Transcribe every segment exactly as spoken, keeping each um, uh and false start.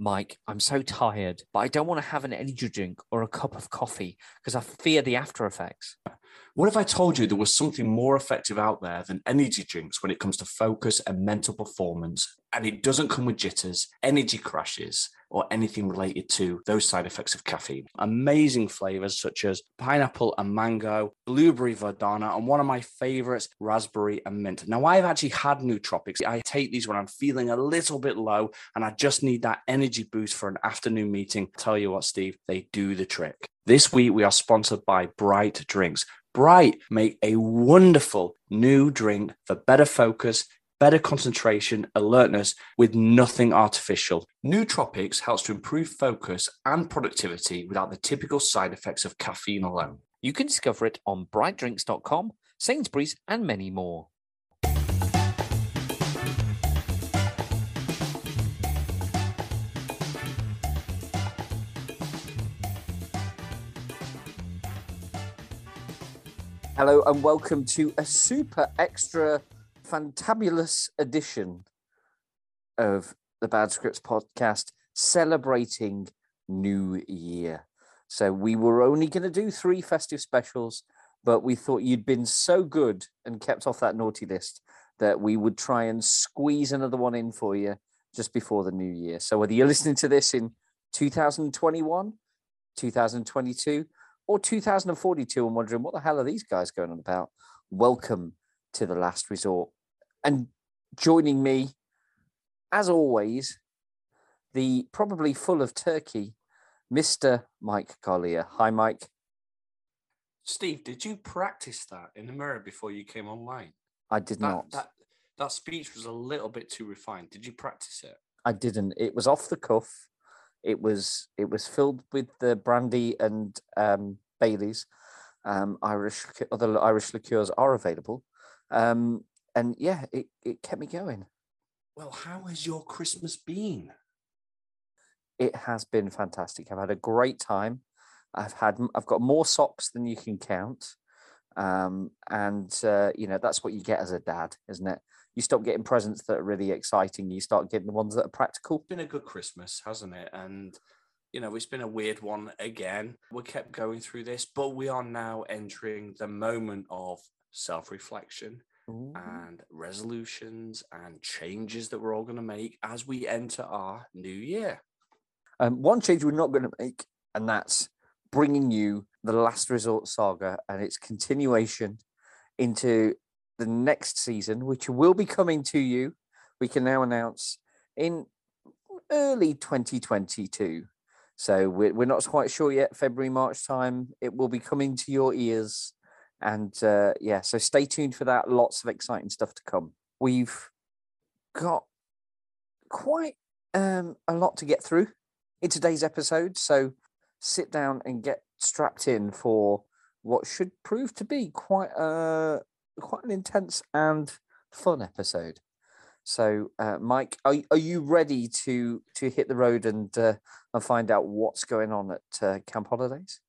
Mike, I'm so tired, but I don't want to have an energy drink or a cup of coffee because I fear the after effects. What if I told you there was something more effective out there than energy drinks when it comes to focus and mental performance, and it doesn't come with jitters, energy crashes, or anything related to those side effects of caffeine? Amazing flavors such as pineapple and mango, blueberry verdana, and one of my favorites, raspberry and mint. Now, I've actually had nootropics. I take these when I'm feeling a little bit low and I just need that energy boost for an afternoon meeting. Tell you what, Steve, they do the trick. This week, we are sponsored by Bright Drinks. Bright make a wonderful new drink for better focus, better concentration, alertness with nothing artificial. Nootropics helps to improve focus and productivity without the typical side effects of caffeine alone. You can discover it on bright drinks dot com, Sainsbury's, and many more. Hello and welcome to a super extra fantabulous edition of the Bad Scripts podcast celebrating New Year. So we were only going to do three festive specials, but we thought you'd been so good and kept off that naughty list that we would try and squeeze another one in for you just before the new year. So whether you're listening to this in two thousand twenty-one, two thousand twenty-two, or two thousand forty-two and wondering what the hell are these guys going on about, welcome to The Last Resort. And joining me, as always, the probably full of turkey, Mister Mike Galea. Hi, Mike. Steve, did you practice that in the mirror before you came online? I did that, not. That, that speech was a little bit too refined. Did you practice it? I didn't. It was off the cuff. It was it was filled with the brandy and um, Baileys. Um, Irish other Irish liqueurs are available. Um, and yeah, it, it kept me going. Well, how has your Christmas been? It has been fantastic. I've had a great time. I've had, I've got more socks than you can count. Um, and, uh, you know, that's what you get as a dad, isn't it? You stop getting presents that are really exciting. You start getting the ones that are practical. It's been a good Christmas, hasn't it? And, you know, it's been a weird one again. We kept going through this, but we are now entering the moment of self-reflection Ooh. And resolutions and changes that we're all going to make as we enter our new year. Um, one change we're not going to make, and that's bringing you the Last Resort saga and its continuation into the next season, which will be coming to you. We can now announce in early twenty twenty-two. So we're, we're not quite sure yet, February, March time. It will be coming to your ears. And uh, yeah, so stay tuned for that. Lots of exciting stuff to come. We've got quite um, a lot to get through in today's episode. So sit down and get strapped in for what should prove to be quite a quite an intense and fun episode. So, uh, Mike, are are you ready to to hit the road and uh, and find out what's going on at uh, Camp Holidays?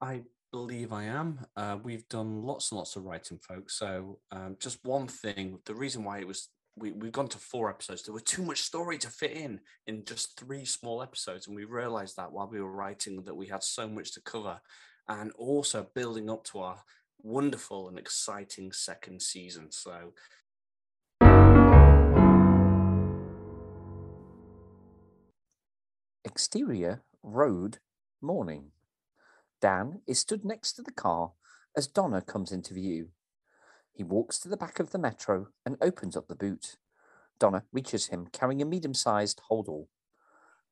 I. I believe I am. Uh, we've done lots and lots of writing, folks. So um, just one thing, the reason why it was, we, we've gone to four episodes. There was too much story to fit in, in just three small episodes. And we realized that while we were writing that we had so much to cover and also building up to our wonderful and exciting second season. So exterior road morning. Dan is stood next to the car as Donna comes into view. He walks to the back of the metro and opens up the boot. Donna reaches him, carrying a medium-sized holdall.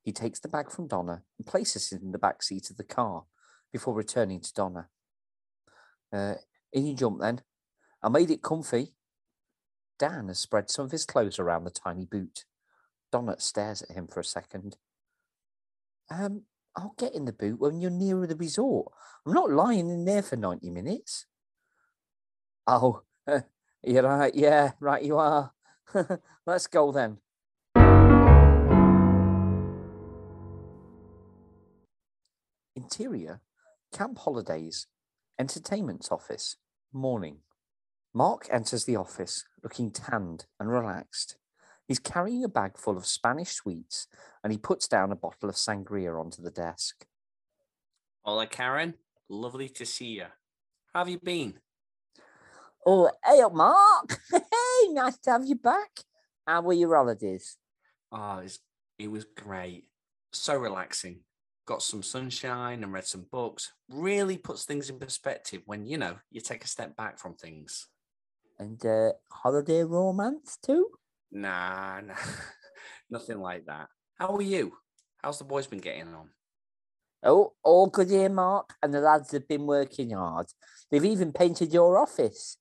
He takes the bag from Donna and places it in the back seat of the car before returning to Donna. Uh, in you jump, then. I made it comfy. Dan has spread some of his clothes around the tiny boot. Donna stares at him for a second. Um... I'll get in the boot when you're nearer the resort. I'm not lying in there for ninety minutes. Oh, you're right. Yeah, right you are. Let's go then. Interior, Camp Holidays, Entertainment's office, morning. Mark enters the office looking tanned and relaxed. He's carrying a bag full of Spanish sweets, and he puts down a bottle of sangria onto the desk. Hola, Karen. Lovely to see you. How have you been? Oh, hey, Mark. Hey, nice to have you back. How were your holidays? Oh, it was, it was great. So relaxing. Got some sunshine and read some books. Really puts things in perspective when, you know, you take a step back from things. And uh, holiday romance too? Nah, nah. Nothing like that. How are you? How's the boys been getting on? Oh, all good here, Mark. And the lads have been working hard. They've even painted your office.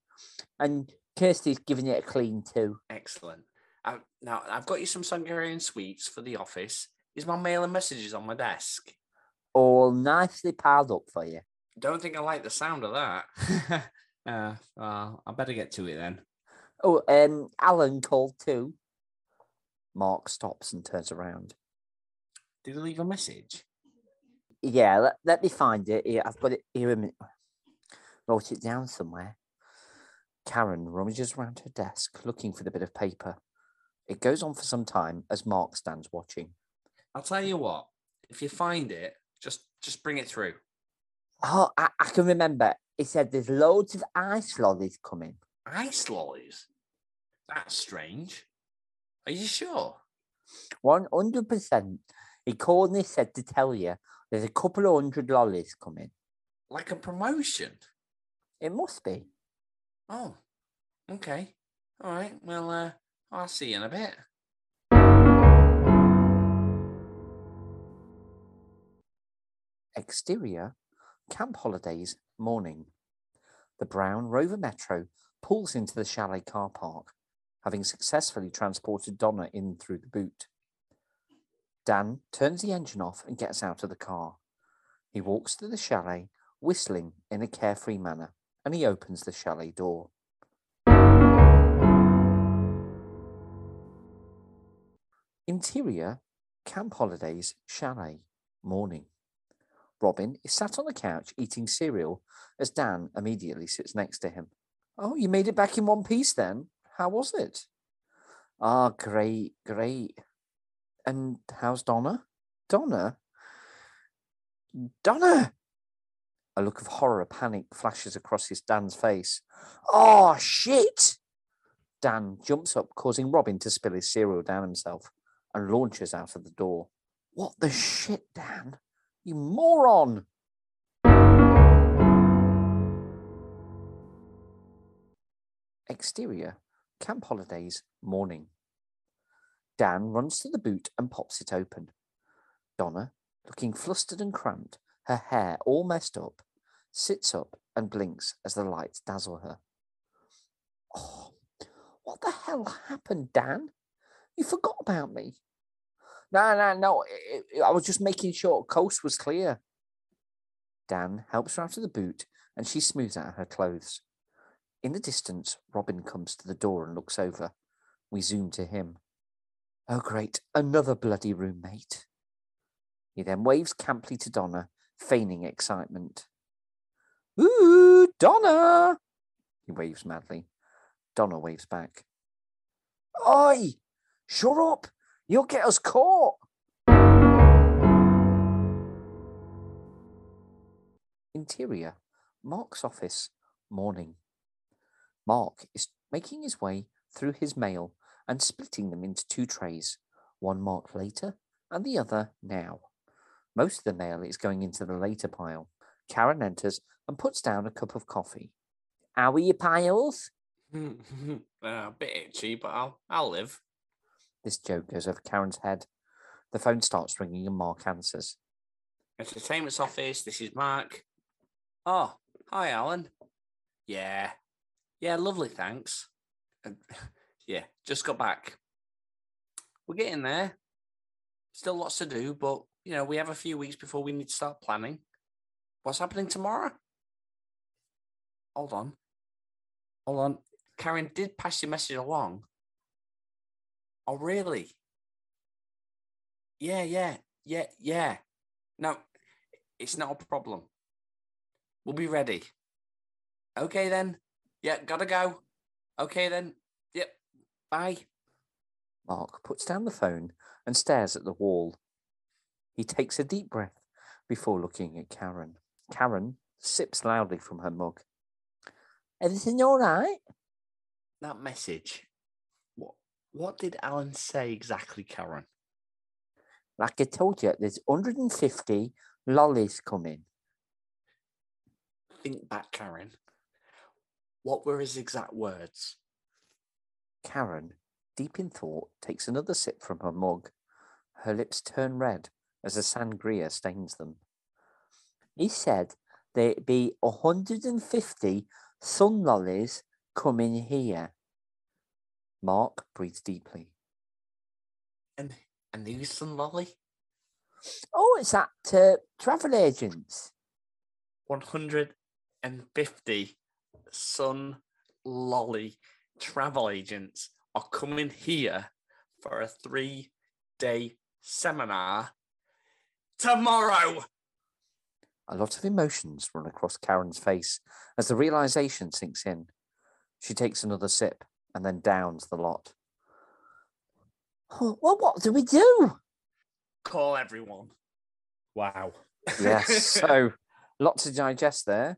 And Kirsty's giving it a clean too. Excellent. I, now, I've got you some Hungarian sweets for the office. Is my mail and messages on my desk? All nicely piled up for you. Don't think I like the sound of that. uh, well, I better get to it then. Oh, um, Alan called too. Mark stops and turns around. Did he leave a message? Yeah, let, let me find it. Here, I've got it here a minute. Wrote it down somewhere. Karen rummages around her desk, looking for the bit of paper. It goes on for some time as Mark stands watching. I'll tell you what, if you find it, just just bring it through. Oh, I, I can remember. It said there's loads of ice lollies coming. Ice lollies? That's strange. Are you sure? one hundred percent. He called and he said to tell you there's a couple of hundred lollies coming. Like a promotion? It must be. Oh, okay. All right, well, uh, I'll see you in a bit. Exterior, Camp Holidays, morning. The brown Rover Metro pulls into the chalet car park, having successfully transported Donna in through the boot. Dan turns the engine off and gets out of the car. He walks to the chalet, whistling in a carefree manner, and he opens the chalet door. Interior, Camp Holidays, chalet, morning. Robin is sat on the couch eating cereal as Dan immediately sits next to him. Oh, you made it back in one piece then? How was it? Ah, oh, great, great. And how's Donna? Donna? Donna! A look of horror, panic flashes across his Dan's face. Oh, shit! Dan jumps up, causing Robin to spill his cereal down himself and launches out of the door. What the shit, Dan? You moron! Exterior, Camp Holidays, morning. Dan runs to the boot and pops it open. Donna, looking flustered and cramped, her hair all messed up, sits up and blinks as the lights dazzle her. Oh, what the hell happened, Dan? You forgot about me. No, no, no, it, it, I was just making sure coast was clear. Dan helps her out of the boot and she smooths out her clothes. In the distance, Robin comes to the door and looks over. We zoom to him. Oh, great, another bloody roommate. He then waves camply to Donna, feigning excitement. Ooh, Donna! He waves madly. Donna waves back. Oi, shut up! You'll get us caught! Interior, Mark's office, morning. Mark is making his way through his mail and splitting them into two trays, one marked later and the other now. Most of the mail is going into the later pile. Karen enters and puts down a cup of coffee. How are your piles? uh, a bit itchy, but I'll, I'll live. This joke goes over Karen's head. The phone starts ringing and Mark answers. Entertainment's office, this is Mark. Oh, hi, Alan. Yeah. Yeah, lovely, thanks. Um, yeah, just got back. We're getting there. Still lots to do, but, you know, we have a few weeks before we need to start planning. What's happening tomorrow? Hold on. Hold on. Karen did pass your message along. Oh, really? Yeah, yeah, yeah, yeah. No, it's not a problem. We'll be ready. Okay, then. Yeah, gotta go. Okay, then. Yep, bye. Mark puts down the phone and stares at the wall. He takes a deep breath before looking at Karen. Karen sips loudly from her mug. Everything all right? That message. What, what did Alan say exactly, Karen? Like I told you, there's one hundred fifty lollies coming. Think back, Karen. What were his exact words? Karen, deep in thought, takes another sip from her mug. Her lips turn red as a sangria stains them. He said there'd be one hundred fifty sun lollies coming here. Mark breathes deeply. And a new sun lolly? Oh, it's at uh, travel agents. one hundred fifty sun lolly travel agents are coming here for a three-day seminar tomorrow. A lot of emotions run across Karen's face as the realisation sinks in. She takes another sip and then downs the lot. Well, what do we do? Call everyone. Wow. Yes, so lots to digest there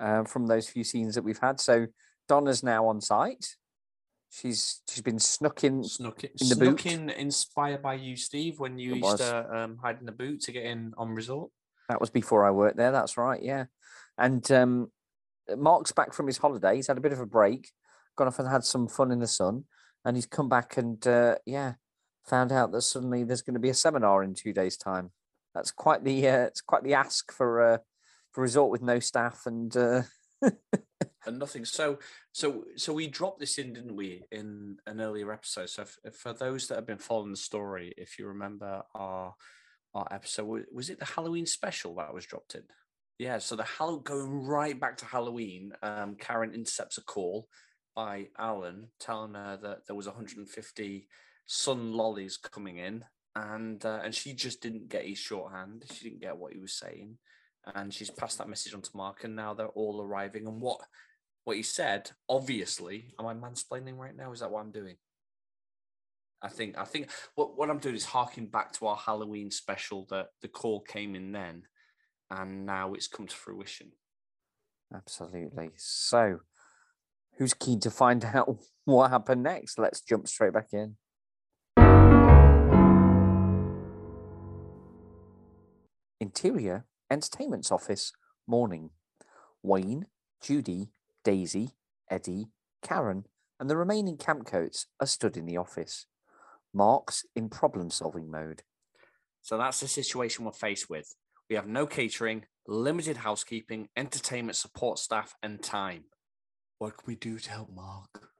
uh, from those few scenes that we've had. So Donna's now on site. She's she's been snuck in, snuck in, in the snuck boot. in, inspired by you, Steve, when you it used was. to um, hide in the boot to get in on resort. That was before I worked there. That's right, yeah. And um, Mark's back from his holiday. He's had a bit of a break, gone off and had some fun in the sun, and he's come back and uh, yeah, found out that suddenly there's going to be a seminar in two days' time. That's quite the uh, it's quite the ask for uh, for a resort with no staff and. Uh, And nothing. So, so, so we dropped this in, didn't we, in an earlier episode? So, f- for those that have been following the story, if you remember our our episode, was it the Halloween special that was dropped in? Yeah. So the Hall- going right back to Halloween, um, Karen intercepts a call by Alan telling her that there was one hundred fifty sun lollies coming in, and uh, and she just didn't get his shorthand. She didn't get what he was saying, and she's passed that message on to Mark, and now they're all arriving. And what? What he said, obviously, am I mansplaining right now? Is that what I'm doing? I think I think what, what I'm doing is harking back to our Halloween special that the call came in then, and now it's come to fruition. Absolutely. So, who's keen to find out what happened next? Let's jump straight back in. Interior Entertainment's office, morning. Wayne, Judy, Daisy, Eddie, Karen, and the remaining campcoats are stood in the office. Mark's in problem-solving mode. So that's the situation we're faced with. We have no catering, limited housekeeping, entertainment support staff, and time. What can we do to help Mark?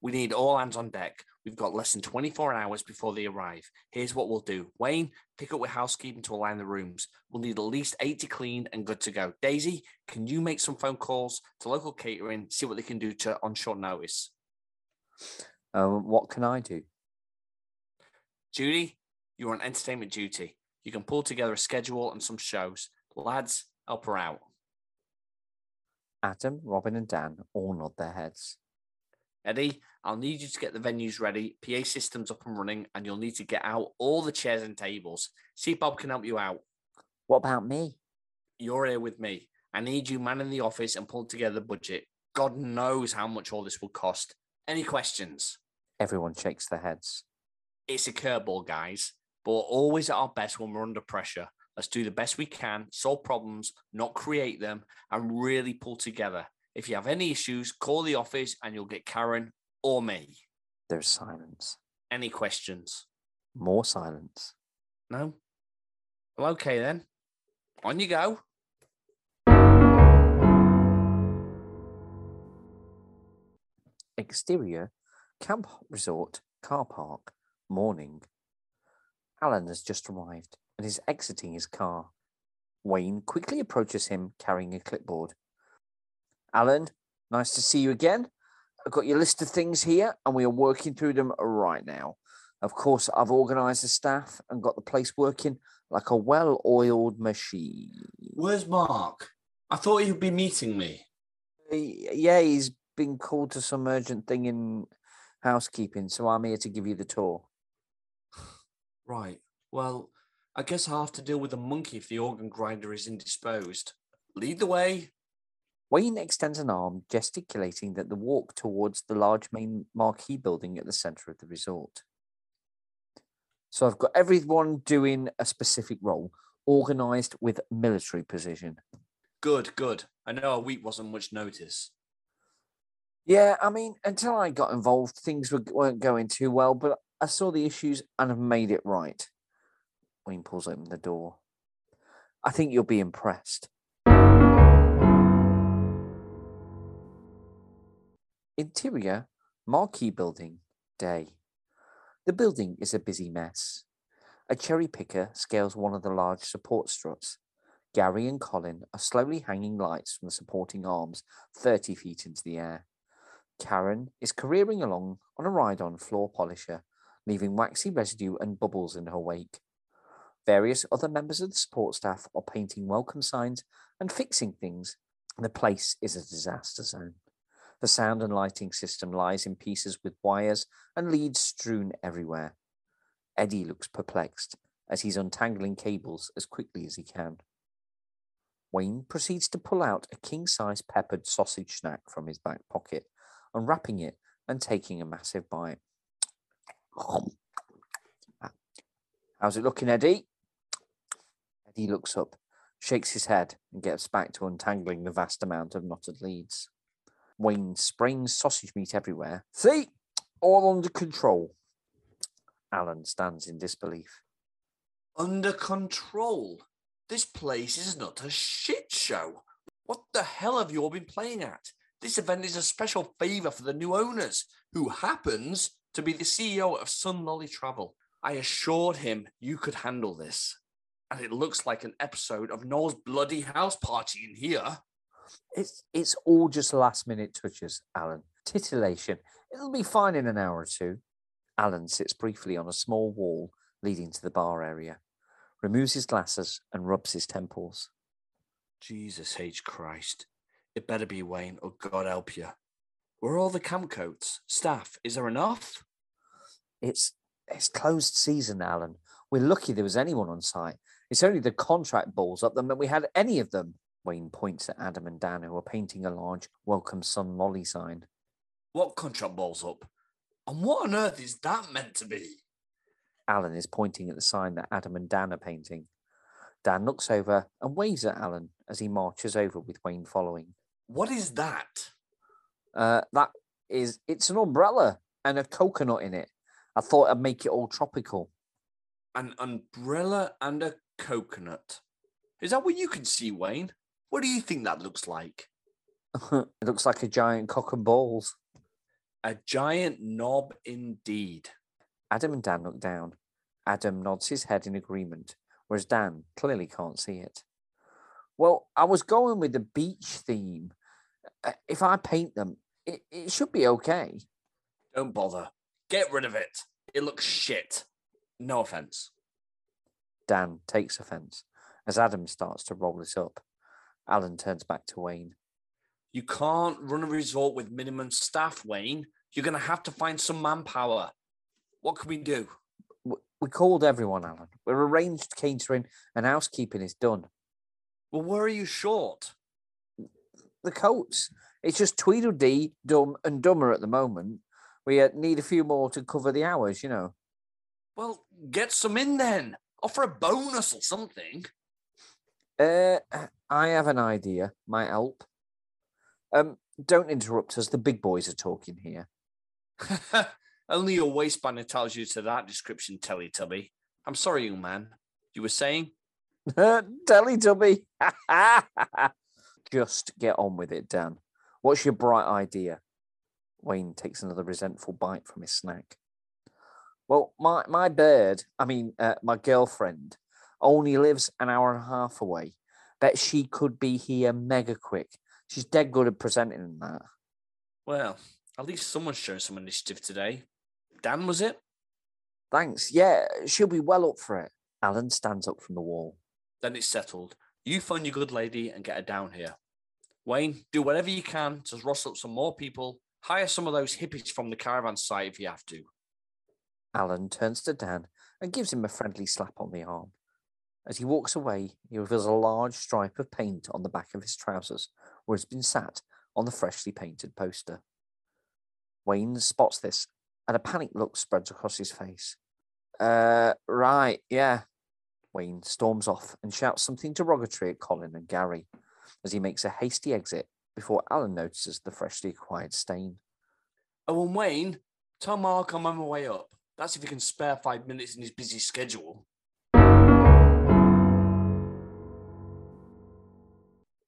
We need all hands on deck. We've got less than twenty-four hours before they arrive. Here's what we'll do. Wayne, pick up with housekeeping to align the rooms. We'll need at least eighty cleaned and good to go. Daisy, can you make some phone calls to local catering, see what they can do to on short notice? Um, what can I do? Judy, you're on entertainment duty. You can pull together a schedule and some shows. Lads, help her out. Adam, Robin and Dan all nod their heads. Eddie, I'll need you to get the venues ready, P A systems up and running, and you'll need to get out all the chairs and tables. See if Bob can help you out. What about me? You're here with me. I need you manning the office and pull together the budget. God knows how much all this will cost. Any questions? Everyone shakes their heads. It's a curveball, guys, but we're always at our best when we're under pressure. Let's do the best we can, solve problems, not create them, and really pull together. If you have any issues, call the office and you'll get Karen or me. There's silence. Any questions? More silence. No? Well, okay then. On you go. Exterior, Camp Resort, car park, morning. Alan has just arrived and is exiting his car. Wayne quickly approaches him carrying a clipboard. Alan, nice to see you again. I've got your list of things here and we are working through them right now. Of course, I've organised the staff and got the place working like a well-oiled machine. Where's Mark? I thought he'd be meeting me. Yeah, he's been called to some urgent thing in housekeeping, so I'm here to give you the tour. Right. Well, I guess I'll have to deal with the monkey if the organ grinder is indisposed. Lead the way. Wayne extends an arm, gesticulating that the walk towards the large main marquee building at the centre of the resort. So I've got everyone doing a specific role, organised with military precision. Good, good. I know our week wasn't much notice. Yeah, I mean, until I got involved, things were, weren't going too well, but I saw the issues and have made it right. Wayne pulls open the door. I think you'll be impressed. Interior, marquee building, day. The building is a busy mess. A cherry picker scales one of the large support struts. Gary and Colin are slowly hanging lights from the supporting arms thirty feet into the air. Karen is careering along on a ride-on floor polisher, leaving waxy residue and bubbles in her wake. Various other members of the support staff are painting welcome signs and fixing things. The place is a disaster zone. The sound and lighting system lies in pieces with wires and leads strewn everywhere. Eddie looks perplexed as he's untangling cables as quickly as he can. Wayne proceeds to pull out a king-size peppered sausage snack from his back pocket, unwrapping it and taking a massive bite. How's it looking, Eddie? Eddie looks up, shakes his head, and gets back to untangling the vast amount of knotted leads. Wayne sprains sausage meat everywhere. See? All under control. Alan stands in disbelief. Under control? This place is not a shit show. What the hell have you all been playing at? This event is a special favour for the new owners, who happens to be the C E O of Sun Lolly Travel. I assured him you could handle this. And it looks like an episode of Noel's bloody house party in here. It's it's all just last-minute touches, Alan. Titillation. It'll be fine in an hour or two. Alan sits briefly on a small wall leading to the bar area, removes his glasses and rubs his temples. Jesus H. Christ. It better be Wayne, or God help you. Where are all the camp coats? Staff, is there enough? It's it's closed season, Alan. We're lucky there was anyone on site. It's only the contract balls up them that we had any of them. Wayne points at Adam and Dan, who are painting a large Welcome Sun Lolly sign. What contract balls up? And what on earth is that meant to be? Alan is pointing at the sign that Adam and Dan are painting. Dan looks over and waves at Alan as he marches over with Wayne following. What is that? Uh, that is, it's an umbrella and a coconut in it. I thought I'd make it all tropical. An umbrella and a coconut. Is that what you can see, Wayne? What do you think that looks like? It looks like a giant cock and balls. A giant knob indeed. Adam and Dan look down. Adam nods his head in agreement, whereas Dan clearly can't see it. Well, I was going with the beach theme. If I paint them, it, it should be okay. Don't bother. Get rid of it. It looks shit. No offence. Dan takes offence as Adam starts to roll this up. Alan turns back to Wayne. You can't run a resort with minimum staff, Wayne. You're going to have to find some manpower. What can we do? We called everyone, Alan. We're arranged catering and housekeeping is done. Well, where are you short? The coats. It's just Tweedledee, Dumb and Dumber at the moment. We need a few more to cover the hours, you know. Well, get some in then. Offer a bonus or something. Uh, I have an idea. Might help. Um, don't interrupt us. The big boys are talking here. Only your waistband tells you to that description, Teletubby. I'm sorry, young man. You were saying? Teletubby. Just get on with it, Dan. What's your bright idea? Wayne takes another resentful bite from his snack. Well, my, my bird, I mean, uh, my girlfriend, only lives an hour and a half away. Bet she could be here mega quick. She's dead good at presenting that. Well, at least someone's shown some initiative today. Dan, was it? Thanks, yeah, she'll be well up for it. Alan stands up from the wall. Then it's settled. You phone your good lady and get her down here. Wayne, do whatever you can to rustle up some more people Hire some of those hippies from the caravan site if you have to. Alan turns to Dan and gives him a friendly slap on the arm. As he walks away, he reveals a large stripe of paint on the back of his trousers, where it's been sat on the freshly painted poster. Wayne spots this, and a panicked look spreads across his face. Uh, right, yeah. Wayne storms off and shouts something derogatory at Colin and Gary, as he makes a hasty exit before Alan notices the freshly acquired stain. Oh, and Wayne, tell Mark I'm on my way up. That's if he can spare five minutes in his busy schedule.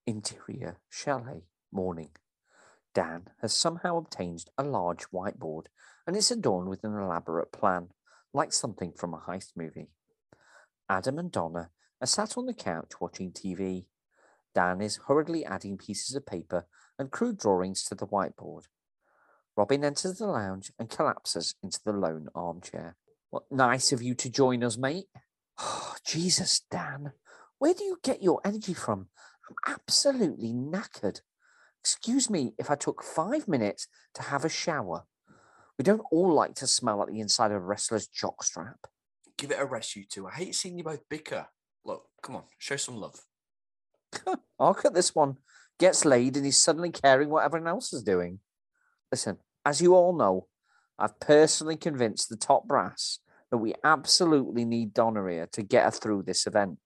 Interior chalet, morning. Dan has somehow obtained a large whiteboard, and it's adorned with an elaborate plan, like something from a heist movie. Adam and Donna are sat on the couch watching T V. Dan is hurriedly adding pieces of paper and crude drawings to the whiteboard. Robin enters the lounge and collapses into the lone armchair. Well, nice of you to join us, mate. Oh, Jesus, Dan. Where do you get your energy from? I'm absolutely knackered. Excuse me if I took five minutes to have a shower. We don't all like to smell like the inside of a wrestler's jockstrap. Give it a rest, you two. I hate seeing you both bicker. Look, come on, show some love. Look at this one. Gets laid and he's suddenly caring what everyone else is doing. Listen, as you all know, I've personally convinced the top brass that we absolutely need Donna here to get her through this event.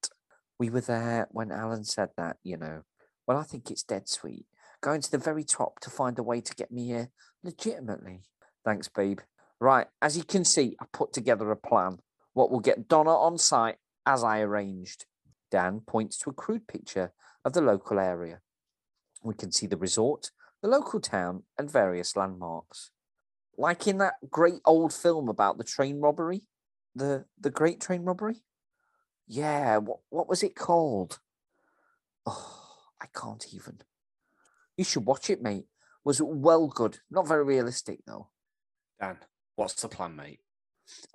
We were there when Alan said that, you know. Well, I think it's dead sweet. Going to the very top to find a way to get me here legitimately. Thanks, babe. Right, as you can see, I put together a plan. What will get Donna on site as I arranged. Dan points to a crude picture of the local area. We can see the resort, the local town, and various landmarks. Like in that great old film about the train robbery? The the Great Train Robbery? Yeah, what, what was it called? Oh, I can't even. You should watch it, mate. Was well good. Not very realistic, though. Dan, what's the plan, mate?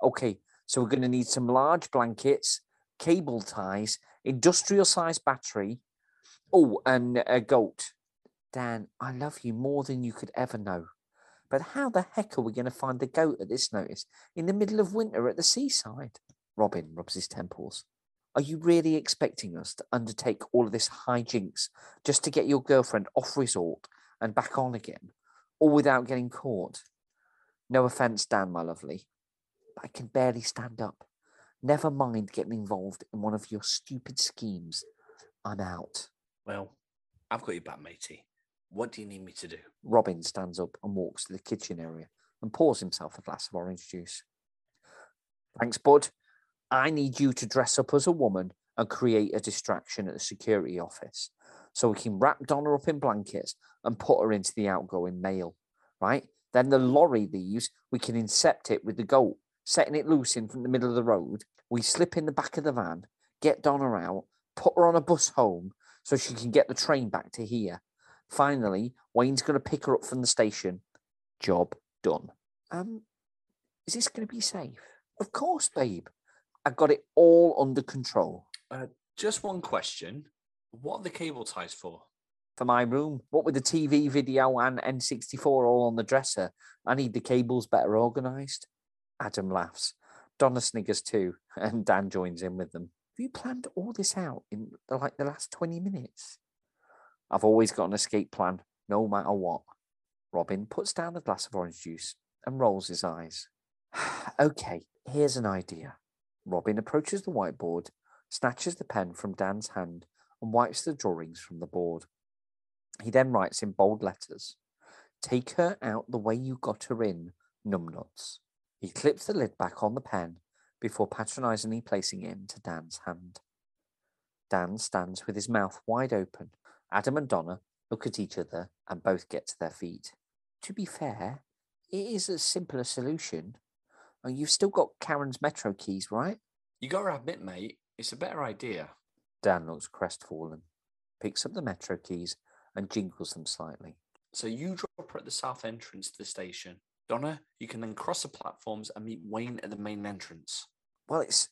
Okay, so we're going to need some large blankets, cable ties, industrial-sized battery. Oh, and a goat. Dan, I love you more than you could ever know. But how the heck are we going to find the goat at this notice in the middle of winter at the seaside? Robin rubs his temples. Are you really expecting us to undertake all of this hijinks just to get your girlfriend off resort and back on again, all without getting caught? No offence, Dan, my lovely, but I can barely stand up. Never mind getting involved in one of your stupid schemes. I'm out. Well, I've got your back, matey. What do you need me to do? Robin stands up and walks to the kitchen area and pours himself a glass of orange juice. Thanks, bud. I need you to dress up as a woman and create a distraction at the security office so we can wrap Donna up in blankets and put her into the outgoing mail, right? Then the lorry leaves, we can incept it with the goat, setting it loose in from the middle of the road. We slip in the back of the van, get Donna out, put her on a bus home so she can get the train back to here. Finally, Wayne's going to pick her up from the station. Job done. Um, is this going to be safe? Of course, babe. I've got it all under control. Uh, just one question. What are the cable ties for? For my room. What with the T V, video and N sixty-four all on the dresser, I need the cables better organised. Adam laughs. Donna sniggers too, and Dan joins in with them. Have you planned all this out in like the last twenty minutes? I've always got an escape plan, no matter what. Robin puts down the glass of orange juice and rolls his eyes. Okay, here's an idea. Robin approaches the whiteboard, snatches the pen from Dan's hand, and wipes the drawings from the board. He then writes in bold letters, "Take her out the way you got her in, numbnuts." He clips the lid back on the pen before patronisingly placing it into Dan's hand. Dan stands with his mouth wide open. Adam and Donna look at each other and both get to their feet. To be fair, it is a simpler solution. And you've still got Karen's metro keys, right? You got to admit, mate, it's a better idea. Dan looks crestfallen, picks up the metro keys and jingles them slightly. So you drop her at the south entrance to the station. Donna, you can then cross the platforms and meet Wayne at the main entrance. Well, it's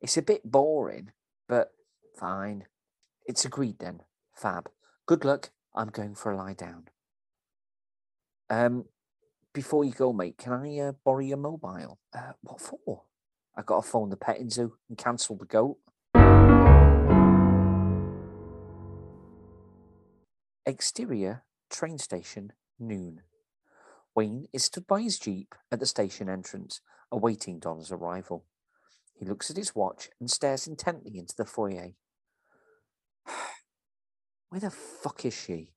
it's a bit boring, but fine. It's agreed then. Fab. Good luck. I'm going for a lie down. Um, before you go, mate, can I uh, borrow your mobile? Uh, what for? I got to phone the petting zoo and cancel the goat. Exterior, train station, noon. Wayne is stood by his jeep at the station entrance, awaiting Don's arrival. He looks at his watch and stares intently into the foyer. Where the fuck is she?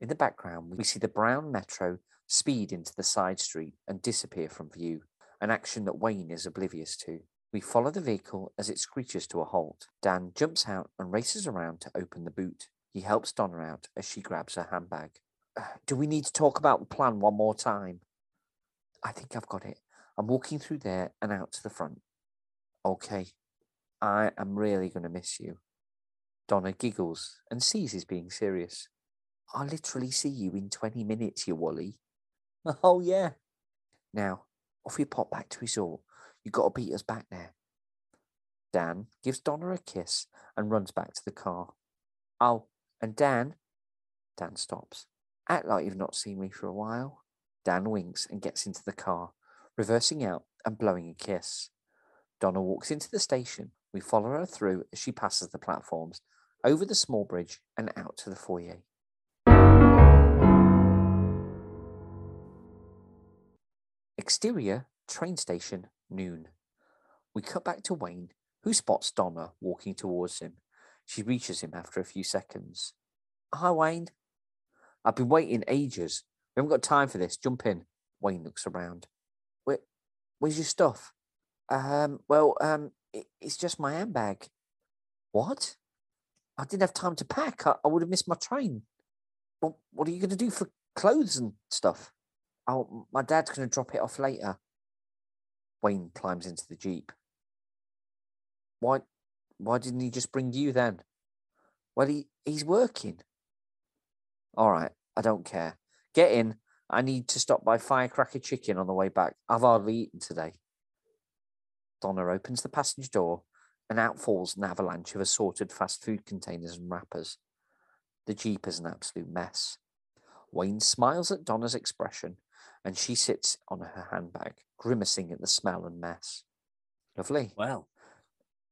In the background, we see the brown metro speed into the side street and disappear from view, an action that Wayne is oblivious to. We follow the vehicle as it screeches to a halt. Dan jumps out and races around to open the boot. He helps Donna out as she grabs her handbag. Do we need to talk about the plan one more time? I think I've got it. I'm walking through there and out to the front. Okay, I am really going to miss you. Donna giggles and sees he's being serious. I'll literally see you in twenty minutes, you wally. Oh, yeah. Now, off you pop back to Resort. You got to beat us back there. Dan gives Donna a kiss and runs back to the car. Oh, and Dan... Dan stops. Act like you've not seen me for a while. Dan winks and gets into the car, reversing out and blowing a kiss. Donna walks into the station. We follow her through as she passes the platforms, over the small bridge and out to the foyer. Exterior, train station, noon. We cut back to Wayne, who spots Donna walking towards him. She reaches him after a few seconds. Hi, Wayne. I've been waiting ages. We haven't got time for this. Jump in. Wayne looks around. Where, where's your stuff? Um, well, um, it, it's just my handbag. What? I didn't have time to pack. I, I would have missed my train. Well, what are you going to do for clothes and stuff? Oh, my dad's going to drop it off later. Wayne climbs into the Jeep. Why, why didn't he just bring you then? Well, he, he's working. All right, I don't care. Get in. I need to stop by Firecracker Chicken on the way back. I've hardly eaten today. Donna opens the passage door and out falls an avalanche of assorted fast food containers and wrappers. The Jeep is an absolute mess. Wayne smiles at Donna's expression and she sits on her handbag, grimacing at the smell and mess. Lovely. Well,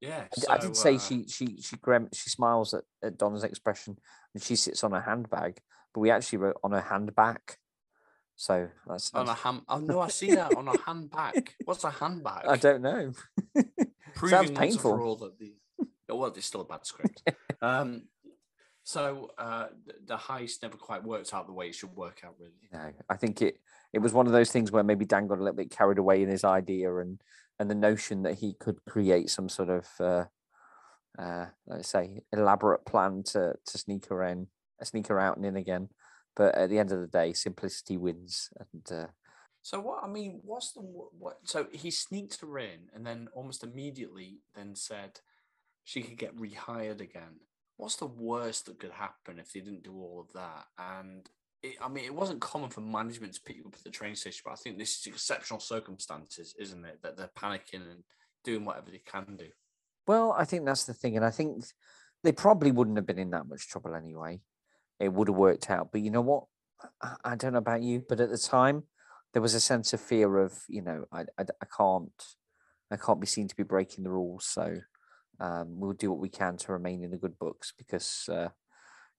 yeah. I, so, I did say uh... she she she grim, she smiles at, at Donna's expression and she sits on her handbag, but we actually wrote on her handback. So that's on that's... a hand. Oh no, I see that on a handbag. What's a handbag? I don't know. Sounds painful. For all that the... oh, well, it's still a bad script. um, so uh, the heist never quite worked out the way it should work out, really. No, I think it it was one of those things where maybe Dan got a little bit carried away in his idea and and the notion that he could create some sort of uh, uh, let's say elaborate plan to to sneak her in, sneak her out and in again. But at the end of the day, simplicity wins. And uh... so what? I mean, what's the what? So he sneaked her in, and then almost immediately, then said she could get rehired again. What's the worst that could happen if they didn't do all of that? And it, I mean, it wasn't common for management to pick you up at the train station, but I think this is exceptional circumstances, isn't it? That they're panicking and doing whatever they can do. Well, I think that's the thing, and I think they probably wouldn't have been in that much trouble anyway. It would have worked out. But you know what? I don't know about you, but at the time, there was a sense of fear of, you know, I, I, I can't I can't be seen to be breaking the rules. So um, we'll do what we can to remain in the good books because, uh,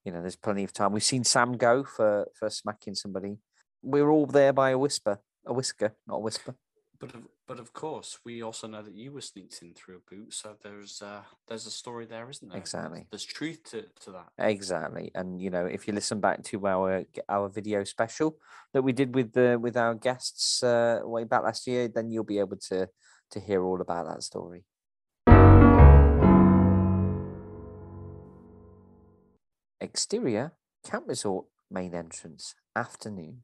you know, there's plenty of time. We've seen Sam go for, for smacking somebody. We're all there by a whisper, a whisker, not a whisper. But of, but of course, we also know that you were sneaked in through a boot, so there's uh, there's a story there, isn't there? Exactly. There's truth to, to that. Exactly, and you know, if you listen back to our our video special that we did with the with our guests uh, way back last year, then you'll be able to to hear all about that story. Exterior, Camp Resort main entrance, afternoon.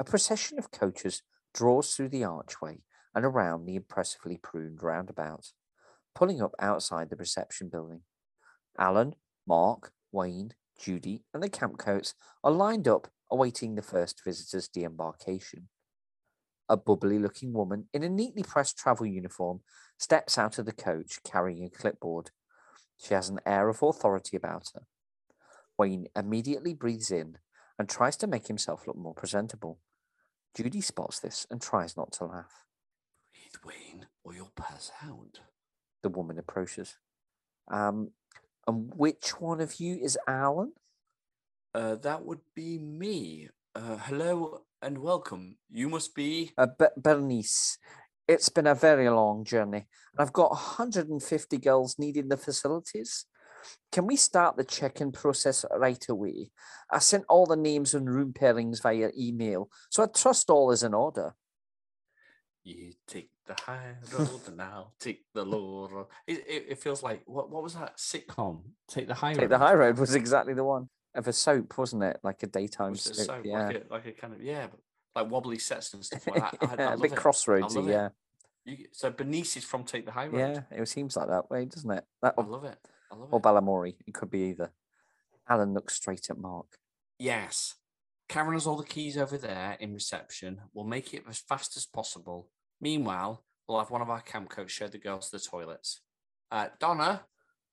A procession of coaches draws through the archway and around the impressively pruned roundabout, pulling up outside the reception building. Alan, Mark, Wayne, Judy, and the campcoats are lined up, awaiting the first visitor's deembarkation. A bubbly-looking woman in a neatly pressed travel uniform steps out of the coach carrying a clipboard. She has an air of authority about her. Wayne immediately breathes in and tries to make himself look more presentable. Judy spots this and tries not to laugh. Breathe, Wayne, or you'll pass out. The woman approaches. Um, and which one of you is Alan? Uh, that would be me. Uh, hello and welcome. You must be... Uh, B- Bernice. It's been a very long journey. I've got one hundred fifty girls needing the facilities. Can we start the check-in process right away? I sent all the names and room pairings via email, so I trust all is in order. You take the high road and I'll take the low road. It, it, it feels like, what What was that sitcom? Take the High Road. Take the High Road was exactly the one. Of a soap, wasn't it? Like a daytime was soap. soap yeah. Like, a, like a kind of, yeah, like wobbly sets and stuff like that. yeah, I, I a bit it. Crossroadsy, yeah. You, so Bernice is from Take the High Road. Yeah, it seems like that way, doesn't it? That, I love it. I love or it. Balamory. It could be either. Alan looks straight at Mark. Yes. Karen has all the keys over there in reception. We'll make it as fast as possible. Meanwhile, we'll have one of our camp coats show the girls to the toilets. Uh, Donna?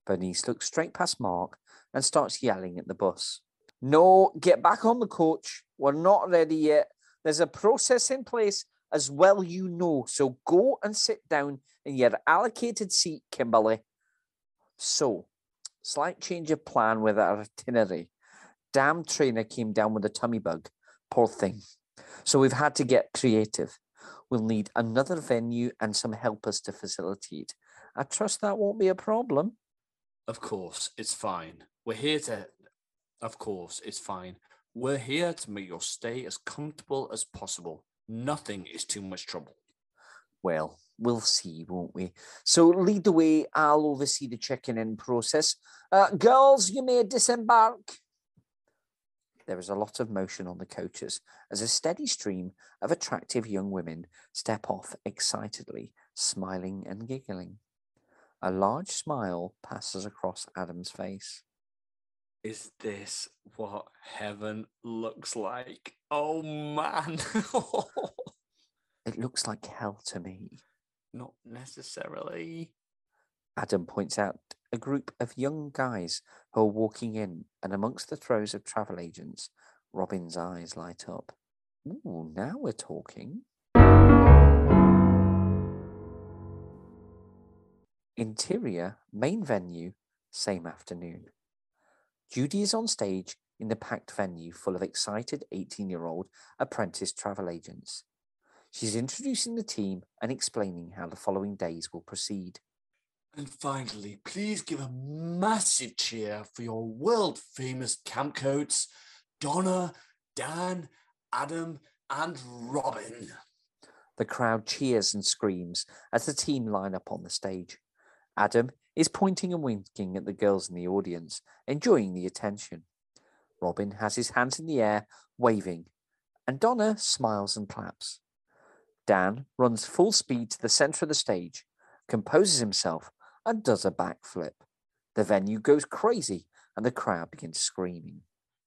Bernice looks straight past Mark and starts yelling at the bus. No, get back on the coach. We're not ready yet. There's a process in place, as well you know. So go and sit down in your allocated seat, Kimberly. So, slight change of plan with our itinerary. Damn trainer came down with a tummy bug. Poor thing. So we've had to get creative. We'll need another venue and some helpers to facilitate. I trust that won't be a problem. Of course, it's fine. We're here to... Of course, it's fine. We're here to make your stay as comfortable as possible. Nothing is too much trouble. Well... We'll see, won't we? So lead the way. I'll oversee the checking in process. Uh, girls, you may disembark. There is a lot of motion on the coaches as a steady stream of attractive young women step off excitedly, smiling and giggling. A large smile passes across Adam's face. Is this what heaven looks like? Oh, man. It looks like hell to me. Not necessarily. Adam points out a group of young guys who are walking in, and amongst the throes of travel agents, Robin's eyes light up. Ooh, now we're talking. Interior, main venue, same afternoon. Judy is on stage in the packed venue full of excited eighteen-year-old apprentice travel agents. She's introducing the team and explaining how the following days will proceed. And finally, please give a massive cheer for your world-famous camp coats, Donna, Dan, Adam, and Robin. The crowd cheers and screams as the team line up on the stage. Adam is pointing and winking at the girls in the audience, enjoying the attention. Robin has his hands in the air, waving, and Donna smiles and claps. Dan runs full speed to the centre of the stage, composes himself, and does a backflip. The venue goes crazy, and the crowd begins screaming.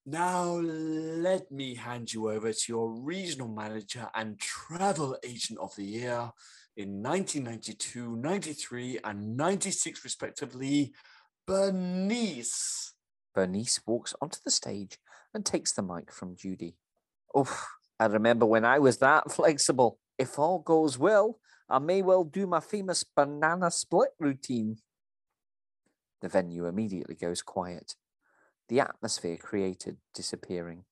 Now let me hand you over to your regional manager and travel agent of the year in nineteen ninety-two, ninety-three, and ninety-six, respectively, Bernice. Bernice walks onto the stage and takes the mic from Judy. Oof, I remember when I was that flexible. If all goes well, I may well do my famous banana split routine. The venue immediately goes quiet, the atmosphere created disappearing.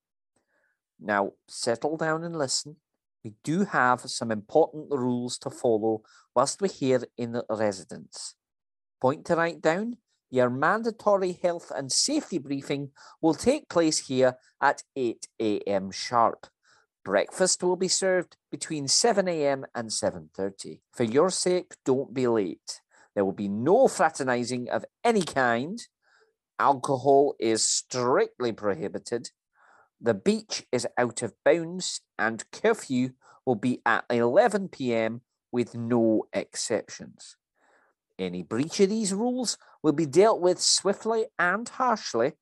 Now, settle down and listen. We do have some important rules to follow whilst we're here in residence. Point to write down, your mandatory health and safety briefing will take place here at eight a.m. sharp. Breakfast will be served between seven a.m. and seven thirty. For your sake, don't be late. There will be no fraternising of any kind. Alcohol is strictly prohibited. The beach is out of bounds and curfew will be at eleven p.m. with no exceptions. Any breach of these rules will be dealt with swiftly and harshly.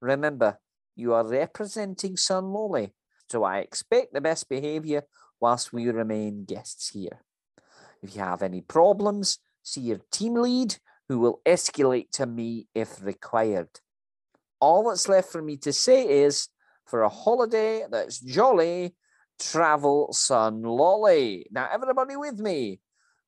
Remember, you are representing Sun Lolly. So I expect the best behaviour whilst we remain guests here. If you have any problems, see your team lead, who will escalate to me if required. All that's left for me to say is, for a holiday that's jolly, Travel Sun Lolly. Now, everybody with me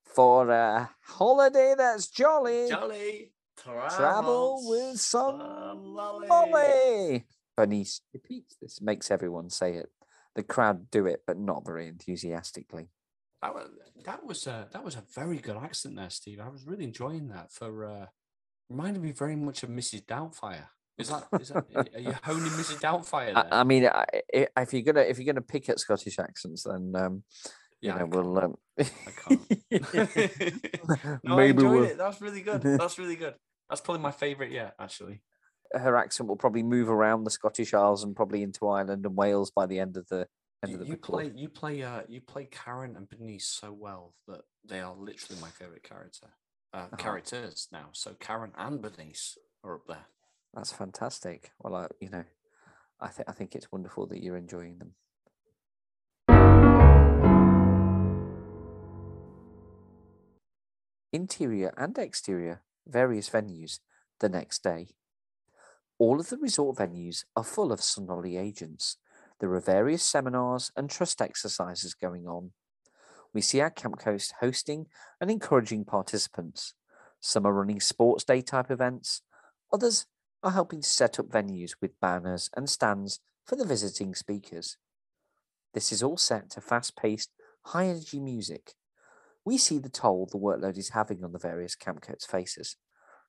for a holiday that's jolly. Jolly. Travel, Travel with Sun, Sun Lolly. Lolly. Bernice repeats this, makes everyone say it. The crowd do it, but not very enthusiastically. That was that was a, that was a very good accent there, Steve. I was really enjoying that. For uh, reminded me very much of Missus Doubtfire. Is that, is that are you honing Missus Doubtfire there? I, I mean, I, if you're gonna if you're gonna pick at Scottish accents, then um, yeah, you know, we'll. Um... I can't. No, Maybe I enjoyed we'll... it. That's really good. That's really good. That's probably my favourite yet, actually. Her accent will probably move around the Scottish Isles and probably into Ireland and Wales by the end of the end you, of the. You play, club. you play, uh, you play Karen and Bernice so well that they are literally my favourite character uh, oh. characters now. So Karen and Bernice are up there. That's fantastic. Well, I, you know, I think I think it's wonderful that you're enjoying them. Interior and exterior, various venues. The next day. All of the resort venues are full of Sun Lolly agents. There are various seminars and trust exercises going on. We see our camp host hosting and encouraging participants. Some are running sports day type events. Others are helping to set up venues with banners and stands for the visiting speakers. This is all set to fast-paced, high-energy music. We see the toll the workload is having on the various camp coats' faces.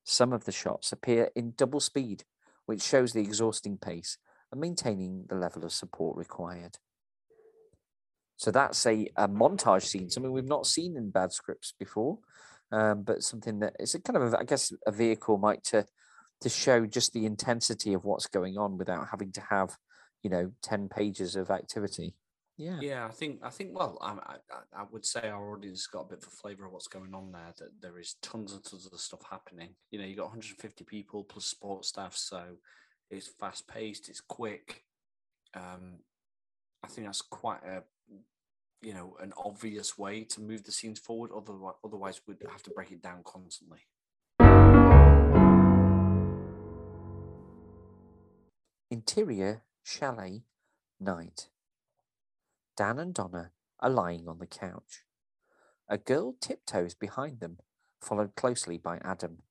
Some of the shots appear in double speed, which shows the exhausting pace and maintaining the level of support required. So that's a, a montage scene, something we've not seen in Bad Scripts before, um, but something that is a kind of, a, I guess, a vehicle, Mike, to to show just the intensity of what's going on without having to have, you know, ten pages of activity. Yeah, yeah. I think I think well, I I, I would say our audience got a bit of a flavour of what's going on there. That there is tons and tons of stuff happening. You know, you got one hundred fifty people plus sports staff, so it's fast paced, it's quick. Um, I think that's quite a, you know, an obvious way to move the scenes forward. Otherwise, otherwise we'd have to break it down constantly. Interior chalet night. Dan and Donna are lying on the couch. A girl tiptoes behind them, followed closely by Adam.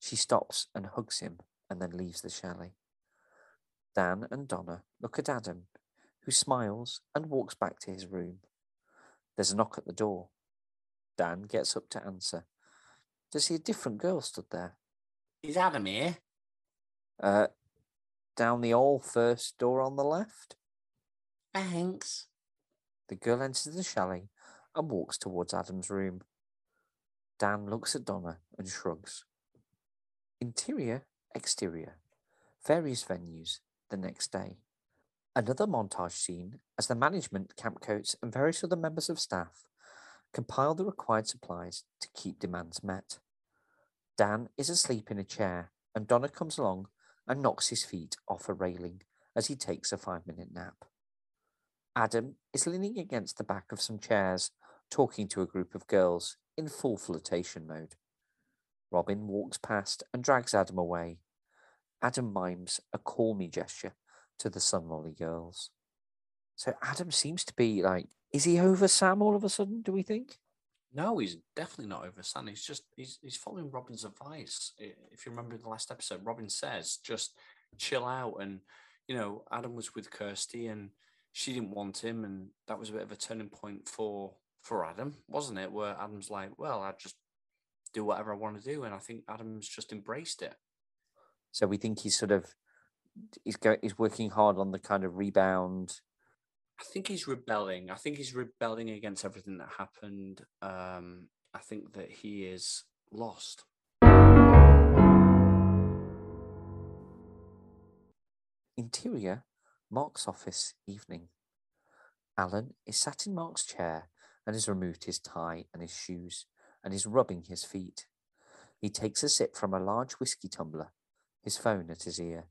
She stops and hugs him and then leaves the chalet. Dan and Donna look at Adam, who smiles and walks back to his room. There's a knock at the door. Dan gets up to answer. Does he see a different girl stood there? Is Adam here? Uh, down the hall, first door on the left. Thanks. The girl enters the chalet and walks towards Adam's room. Dan looks at Donna and shrugs. Interior, exterior, various venues, the next day. Another montage scene as the management, camp coats and various other members of staff compile the required supplies to keep demands met. Dan is asleep in a chair and Donna comes along and knocks his feet off a railing as he takes a five-minute nap. Adam is leaning against the back of some chairs, talking to a group of girls in full flirtation mode. Robin walks past and drags Adam away. Adam mimes a call me gesture to the Sun Lolly girls. So Adam seems to be like, is he over Sam all of a sudden, do we think? No, he's definitely not over Sam. He's just, he's, he's following Robin's advice. If you remember in the last episode, Robin says, just chill out. And, you know, Adam was with Kirsty and she didn't want him, and that was a bit of a turning point for, for Adam, wasn't it? Where Adam's like, well, I just do whatever I want to do, and I think Adam's just embraced it. So we think he's sort of, he's go, he's working hard on the kind of rebound. I think he's rebelling. I think he's rebelling against everything that happened. Um, I think that he is lost. Interior. Mark's office evening. Alan is sat in Mark's chair and has removed his tie and his shoes and is rubbing his feet. He takes a sip from a large whiskey tumbler, his phone at his ear.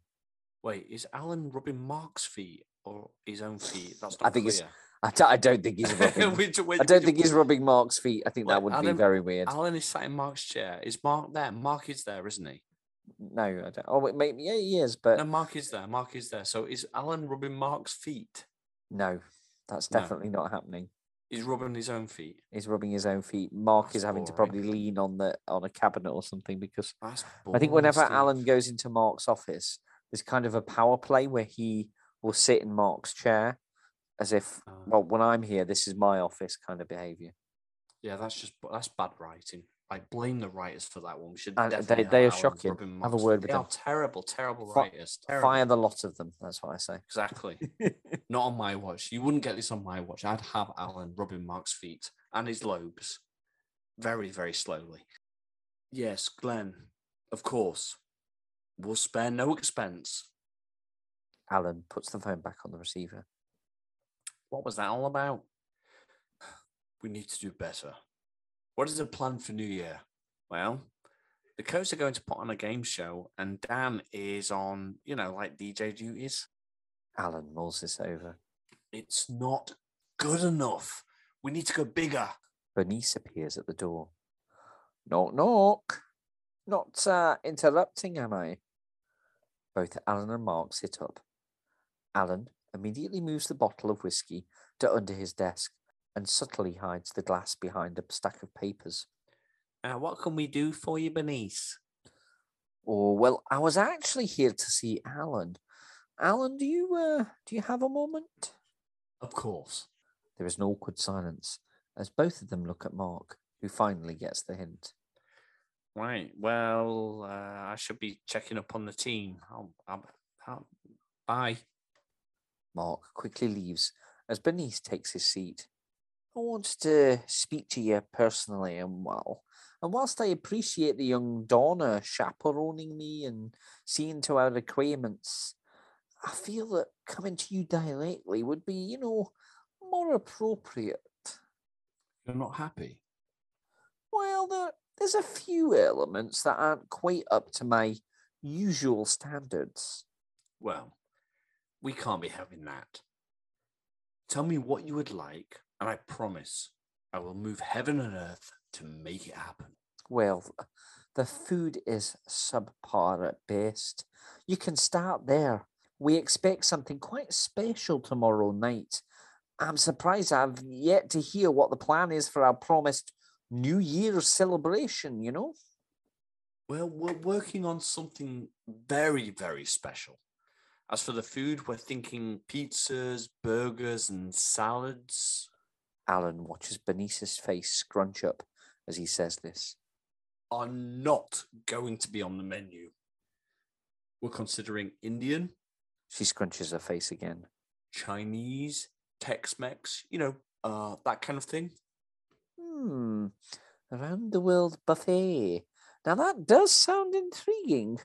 Wait, is Alan rubbing Mark's feet or his own feet? That's not I think clear. It's, I, I don't think he's rubbing. which, which, I don't think he's rubbing Mark's feet. I think well, that would Alan, be very weird. Alan is sat in Mark's chair. Is Mark there? Mark is there, isn't he? No, I don't. Oh, wait, maybe, yeah, he is, but... No, Mark is there, Mark is there. So is Alan rubbing Mark's feet? No, That's definitely no. not happening. He's rubbing his own feet. He's rubbing his own feet. Mark That's is having boring. to probably lean on the on a cabinet or something, because boring, I think whenever Steve. Alan goes into Mark's office, there's kind of a power play where he will sit in Mark's chair as if, uh, well, when I'm here, this is my office kind of behaviour. Yeah, that's just that's bad writing. I blame the writers for that one. We should. And they they are shocking. Have a word with they them. They are terrible, terrible F- writers. Terrible. Fire the lot of them. That's what I say. Exactly. Not on my watch. You wouldn't get this on my watch. I'd have Alan rubbing Mark's feet and his lobes, very very slowly. Yes, Glenn. Of course, we'll spare no expense. Alan puts the phone back on the receiver. What was that all about? We need to do better. What is the plan for New Year? Well, the Coats are going to put on a game show and Dan is on, you know, like D J duties. Alan mulls this over. It's not good enough. We need to go bigger. Bernice appears at the door. Knock, knock. Not uh, interrupting, am I? Both Alan and Mark sit up. Alan immediately moves the bottle of whiskey to under his desk and subtly hides the glass behind a stack of papers. Uh, what can we do for you, Bernice? Oh, well, I was actually here to see Alan. Alan, do you uh, do you have a moment? Of course. There is an awkward silence as both of them look at Mark, who finally gets the hint. Right, well, uh, I should be checking up on the team. I'll, I'll, I'll, bye. Mark quickly leaves as Bernice takes his seat. I wanted to speak to you personally, and well, and whilst I appreciate the young Donna chaperoning me and seeing to our requirements, I feel that coming to you directly would be, you know, more appropriate. You're not happy? Well, there, there's a few elements that aren't quite up to my usual standards. Well, we can't be having that. Tell me what you would like. And I promise I will move heaven and earth to make it happen. Well, the food is subpar at best. You can start there. We expect something quite special tomorrow night. I'm surprised I've yet to hear what the plan is for our promised New Year's celebration, you know? Well, we're working on something very, very special. As for the food, we're thinking pizzas, burgers, and salads. Alan watches Bernice's face scrunch up as he says this. Are not going to be on the menu. We're considering Indian. She scrunches her face again. Chinese, Tex-Mex, you know, uh, that kind of thing. Hmm, around the world buffet. Now that does sound intriguing.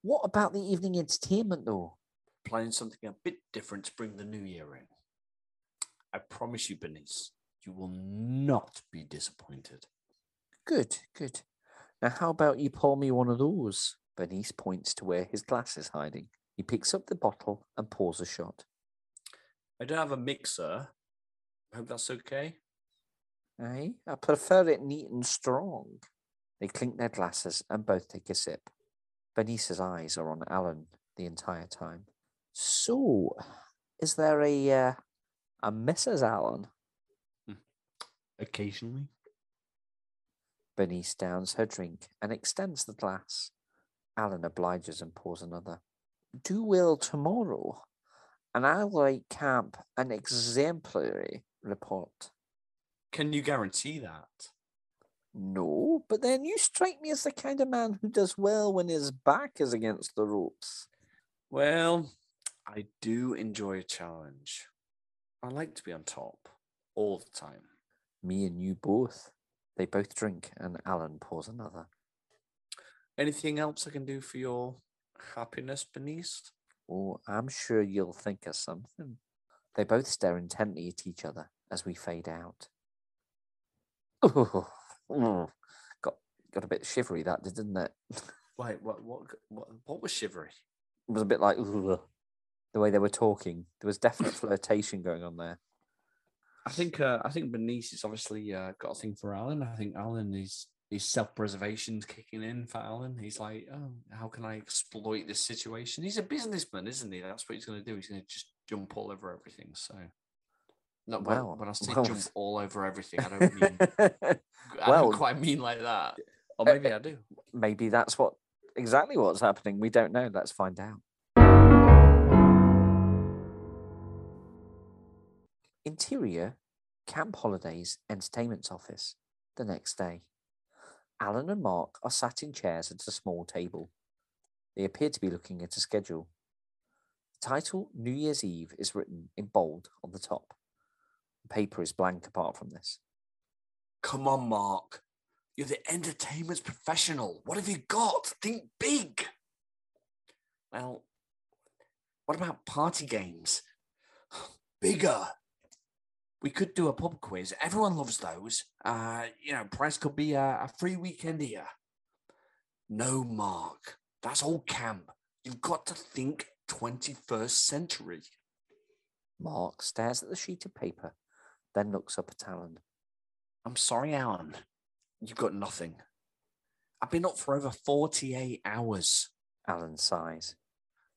What about the evening entertainment, though? Planning something a bit different to bring the new year in. I promise you, Bernice, you will not be disappointed. Good, good. Now, how about you pour me one of those? Bernice points to where his glass is hiding. He picks up the bottle and pours a shot. I don't have a mixer. I hope that's okay. Aye, I prefer it neat and strong. They clink their glasses and both take a sip. Bernice's eyes are on Alan the entire time. So, is there a... Uh, A Missus Allen. Occasionally. Bernice downs her drink and extends the glass. Alan obliges and pours another. Do well tomorrow, and I'll write Camp an exemplary report. Can you guarantee that? No, but then you strike me as the kind of man who does well when his back is against the ropes. Well, I do enjoy a challenge. I like to be on top all the time. Me and you both. They both drink and Alan pours another. Anything else I can do for your happiness, Bernice? Oh, I'm sure you'll think of something. They both stare intently at each other as we fade out. Oh, got got a bit shivery that did, didn't it? Wait, what, what, what, what was shivery? It was a bit like... Ugh. The way they were talking, there was definite flirtation going on there. I think uh, I think Bernice has obviously uh, got a thing for Alan. I think Alan is his self-preservation's kicking in for Alan. He's like, oh, how can I exploit this situation? He's a businessman, isn't he? That's what he's going to do. He's going to just jump all over everything. So No, well, well, when I say well, jump all over everything, I don't mean I well, don't quite mean like that. Or maybe uh, I do. Maybe that's what exactly what's happening. We don't know. Let's find out. Interior, Camp Holidays Entertainment's office. The next day, Alan and Mark are sat in chairs at a small table. They appear to be looking at a schedule. The title New Year's Eve is written in bold on the top. The paper is blank apart from this. Come on, Mark. You're the entertainment's professional. What have you got? Think big. Well, what about party games? Bigger. We could do a pub quiz. Everyone loves those. Uh, you know, price could be a, a free weekend here. No, Mark. That's all camp. You've got to think twenty-first century. Mark stares at the sheet of paper, then looks up at Alan. I'm sorry, Alan. You've got nothing. I've been up for over forty-eight hours. Alan sighs.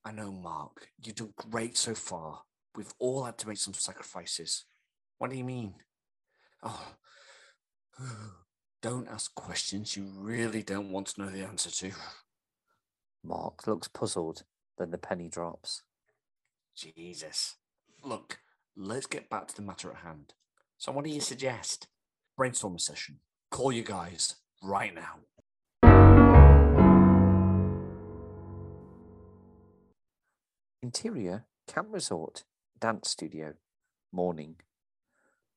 I know, Mark. You've done great so far. We've all had to make some sacrifices. What do you mean? Oh, don't ask questions you really don't want to know the answer to. Mark looks puzzled, then the penny drops. Jesus. Look, let's get back to the matter at hand. So what do you suggest? Brainstorming session. Call you guys right now. Interior, Camp Resort, Dance Studio, morning.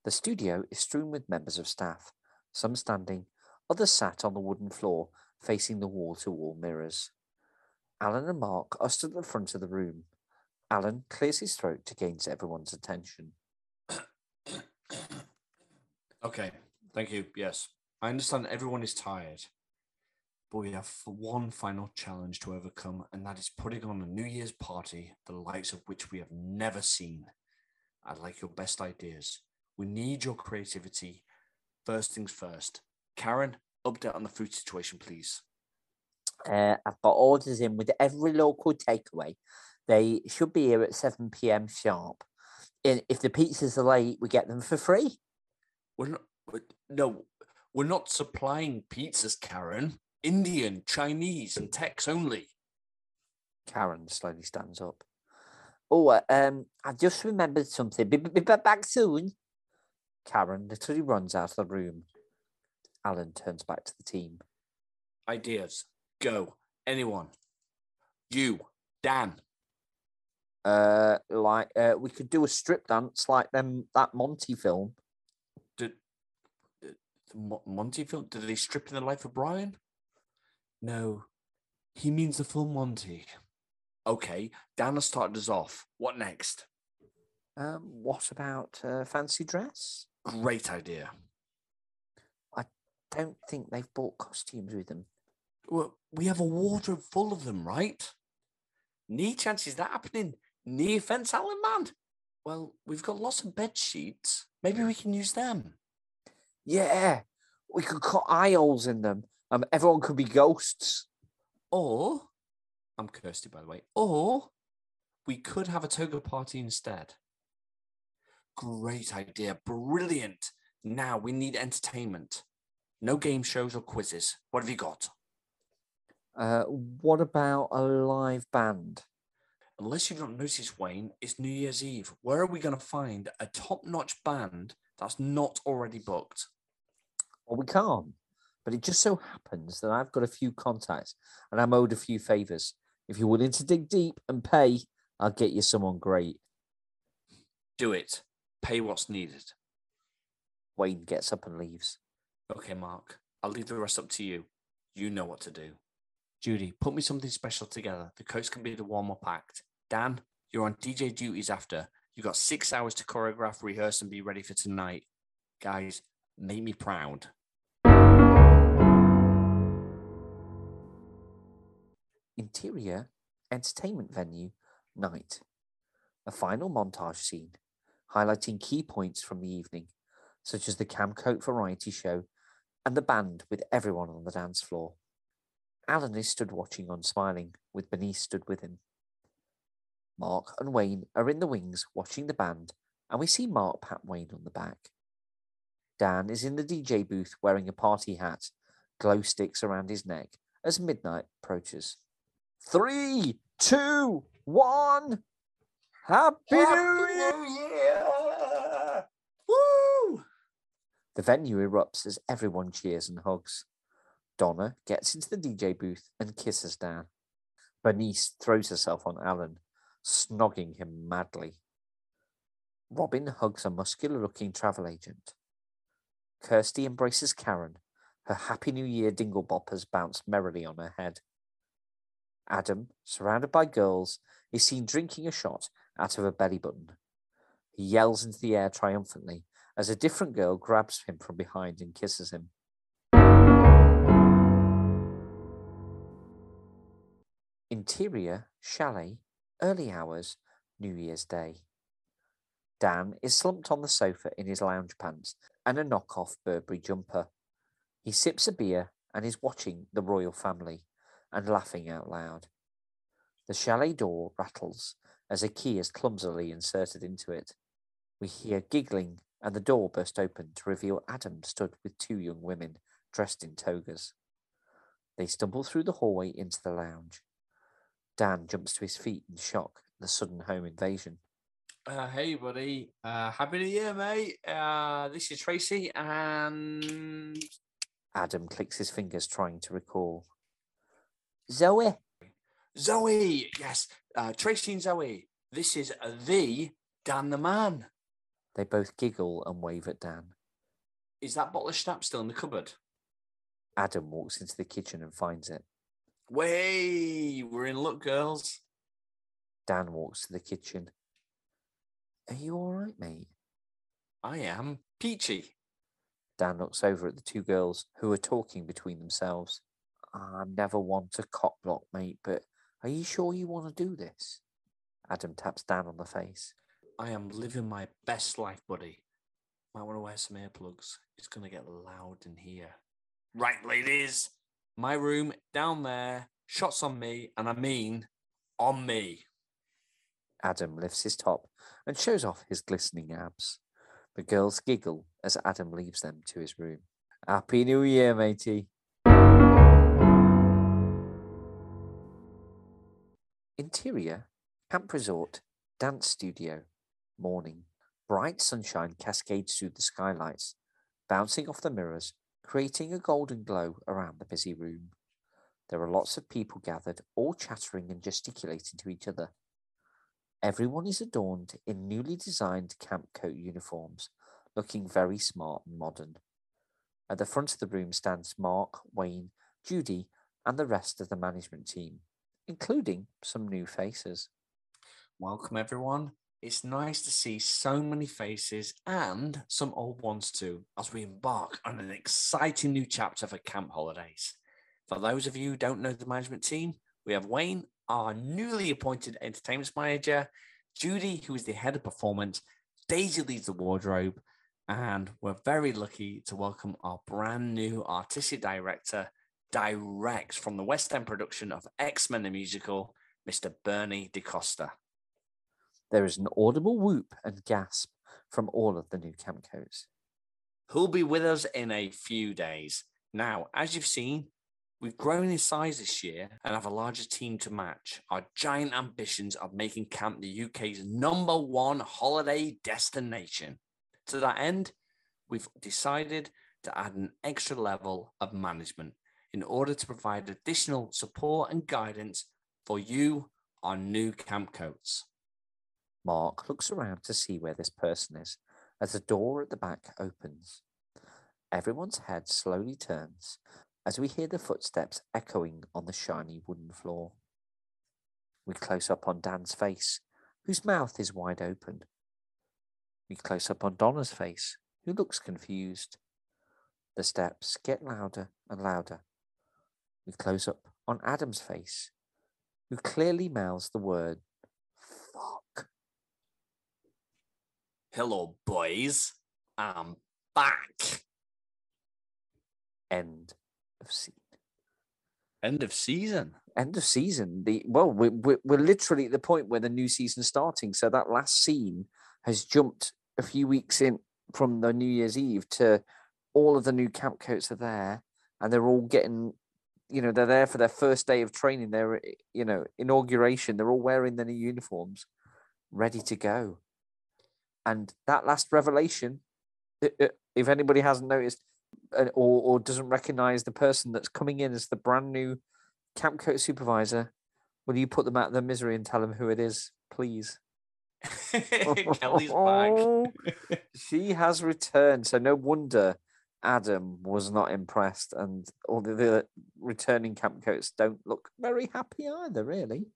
The studio is strewn with members of staff, some standing, others sat on the wooden floor, facing the wall-to-wall mirrors. Alan and Mark are stood at the front of the room. Alan clears his throat to gain everyone's attention. Okay, thank you, yes. I understand everyone is tired, but we have one final challenge to overcome, and that is putting on a New Year's party, the likes of which we have never seen. I'd like your best ideas. We need your creativity. First things first. Karen, update on the food situation, please. Uh, I've got orders in with every local takeaway. They should be here at seven p.m. sharp. And if the pizzas are late, we get them for free. We're not, we're, no, we're not supplying pizzas, Karen. Indian, Chinese, and Tex only. Karen slowly stands up. Oh, uh, um, I just remembered something. Be, be, be back soon. Karen literally runs out of the room. Alan turns back to the team. Ideas. Go. Anyone. You. Dan. Uh, like, uh, we could do a strip dance like them that Monty film. Did, did the Monty film? Did they strip in The Life of Brian? No. He means The Full Monty. Okay. Dan has started us off. What next? Um, what about uh, fancy dress? Great idea. I don't think they've bought costumes with them. Well, we have a wardrobe full of them, right? Knee chances that happening. Knee offence, Alan, man. Well, we've got lots of bed sheets. Maybe we can use them. Yeah, we could cut eye holes in them. Um, everyone could be ghosts. Or, I'm Kirsty, by the way, or we could have a toga party instead. Great idea. Brilliant. Now we need entertainment. No game shows or quizzes. What have you got? Uh, what about a live band? Unless you don't notice, Wayne, it's New Year's Eve. Where are we going to find a top-notch band that's not already booked? Well, we can't. But it just so happens that I've got a few contacts and I'm owed a few favours. If you're willing to dig deep and pay, I'll get you someone great. Do it. Pay what's needed. Wayne gets up and leaves. Okay, Mark, I'll leave the rest up to you. You know what to do. Judy, put me something special together. The coats can be the warm-up act. Dan, you're on D J duties after. You've got six hours to choreograph, rehearse, and be ready for tonight. Guys, make me proud. Interior, entertainment venue, night. A final montage scene, highlighting key points from the evening, such as the Camcoat variety show and the band with everyone on the dance floor. Alan is stood watching on smiling, with Bernice stood with him. Mark and Wayne are in the wings watching the band and we see Mark Patwain on the back. Dan is in the D J booth wearing a party hat, glow sticks around his neck, as midnight approaches. Three, two, one. Happy, Happy New Year! New Year! Woo! The venue erupts as everyone cheers and hugs. Donna gets into the D J booth and kisses Dan. Bernice throws herself on Alan, snogging him madly. Robin hugs a muscular-looking travel agent. Kirsty embraces Karen. Her Happy New Year dinglebop has bounced merrily on her head. Adam, surrounded by girls, is seen drinking a shot out of a belly button. He yells into the air triumphantly as a different girl grabs him from behind and kisses him. Interior, chalet, early hours, New Year's Day. Dan is slumped on the sofa in his lounge pants and a knockoff Burberry jumper. He sips a beer and is watching the royal family and laughing out loud. The chalet door rattles as a key is clumsily inserted into it. We hear giggling and the door bursts open to reveal Adam stood with two young women dressed in togas. They stumble through the hallway into the lounge. Dan jumps to his feet in shock at the sudden home invasion. Uh, hey, buddy. Uh, happy New Year, mate. Uh, this is Tracy and... Adam clicks his fingers, trying to recall. Zoe. Zoe, yes. Uh, Tracy and Zoe, this is the Dan the Man. They both giggle and wave at Dan. Is that bottle of schnapps still in the cupboard? Adam walks into the kitchen and finds it. Way, we're in luck, girls. Dan walks to the kitchen. Are you all right, mate? I am peachy. Dan looks over at the two girls who are talking between themselves. I never want to cop block, mate, but are you sure you want to do this? Adam taps Dan on the face. I am living my best life, buddy. Might want to wear some earplugs. It's going to get loud in here. Right, ladies. My room down there. Shots on me, and I mean on me. Adam lifts his top and shows off his glistening abs. The girls giggle as Adam leaves them to his room. Happy New Year, matey. Interior, Camp Resort, Dance Studio, morning. Bright sunshine cascades through the skylights, bouncing off the mirrors, creating a golden glow around the busy room. There are lots of people gathered, all chattering and gesticulating to each other. Everyone is adorned in newly designed camp coat uniforms, looking very smart and modern. At the front of the room stands Mark, Wayne, Judy, and the rest of the management team, including some new faces. Welcome, everyone. It's nice to see so many faces and some old ones too, as we embark on an exciting new chapter for Camp Holidays. For those of you who don't know the management team, we have Wayne, our newly appointed entertainment manager, Judy, who is the head of performance, Daisy leads the wardrobe, and we're very lucky to welcome our brand new artistic director, direct from the West End production of X-Men The Musical, Mister Bernie Decosta. There is an audible whoop and gasp from all of the new camp coats. Who'll be with us in a few days. Now, as you've seen, we've grown in size this year and have a larger team to match our giant ambitions of making camp the U K's number one holiday destination. To that end, we've decided to add an extra level of management in order to provide additional support and guidance for you, our new camp coats. Mark looks around to see where this person is as the door at the back opens. Everyone's head slowly turns as we hear the footsteps echoing on the shiny wooden floor. We close up on Dan's face, whose mouth is wide open. We close up on Donna's face, who looks confused. The steps get louder and louder. We close up on Adam's face, who clearly mouths the word, fuck. Hello, boys. I'm back. End. Of scene. End of season. End of season. The well, we're, we're we're literally at the point where the new season's starting. So that last scene has jumped a few weeks in from the New Year's Eve to all of the new camp coats are there, and they're all getting, you know, they're there for their first day of training, their, you know, inauguration. They're all wearing their new uniforms, ready to go. And that last revelation, if anybody hasn't noticed or, or doesn't recognize the person that's coming in as the brand new camp coat supervisor, will you put them out of their misery and tell them who it is, please? Kelly's back. She has returned. So no wonder Adam was not impressed, and all the, the returning camp coats don't look very happy either, really.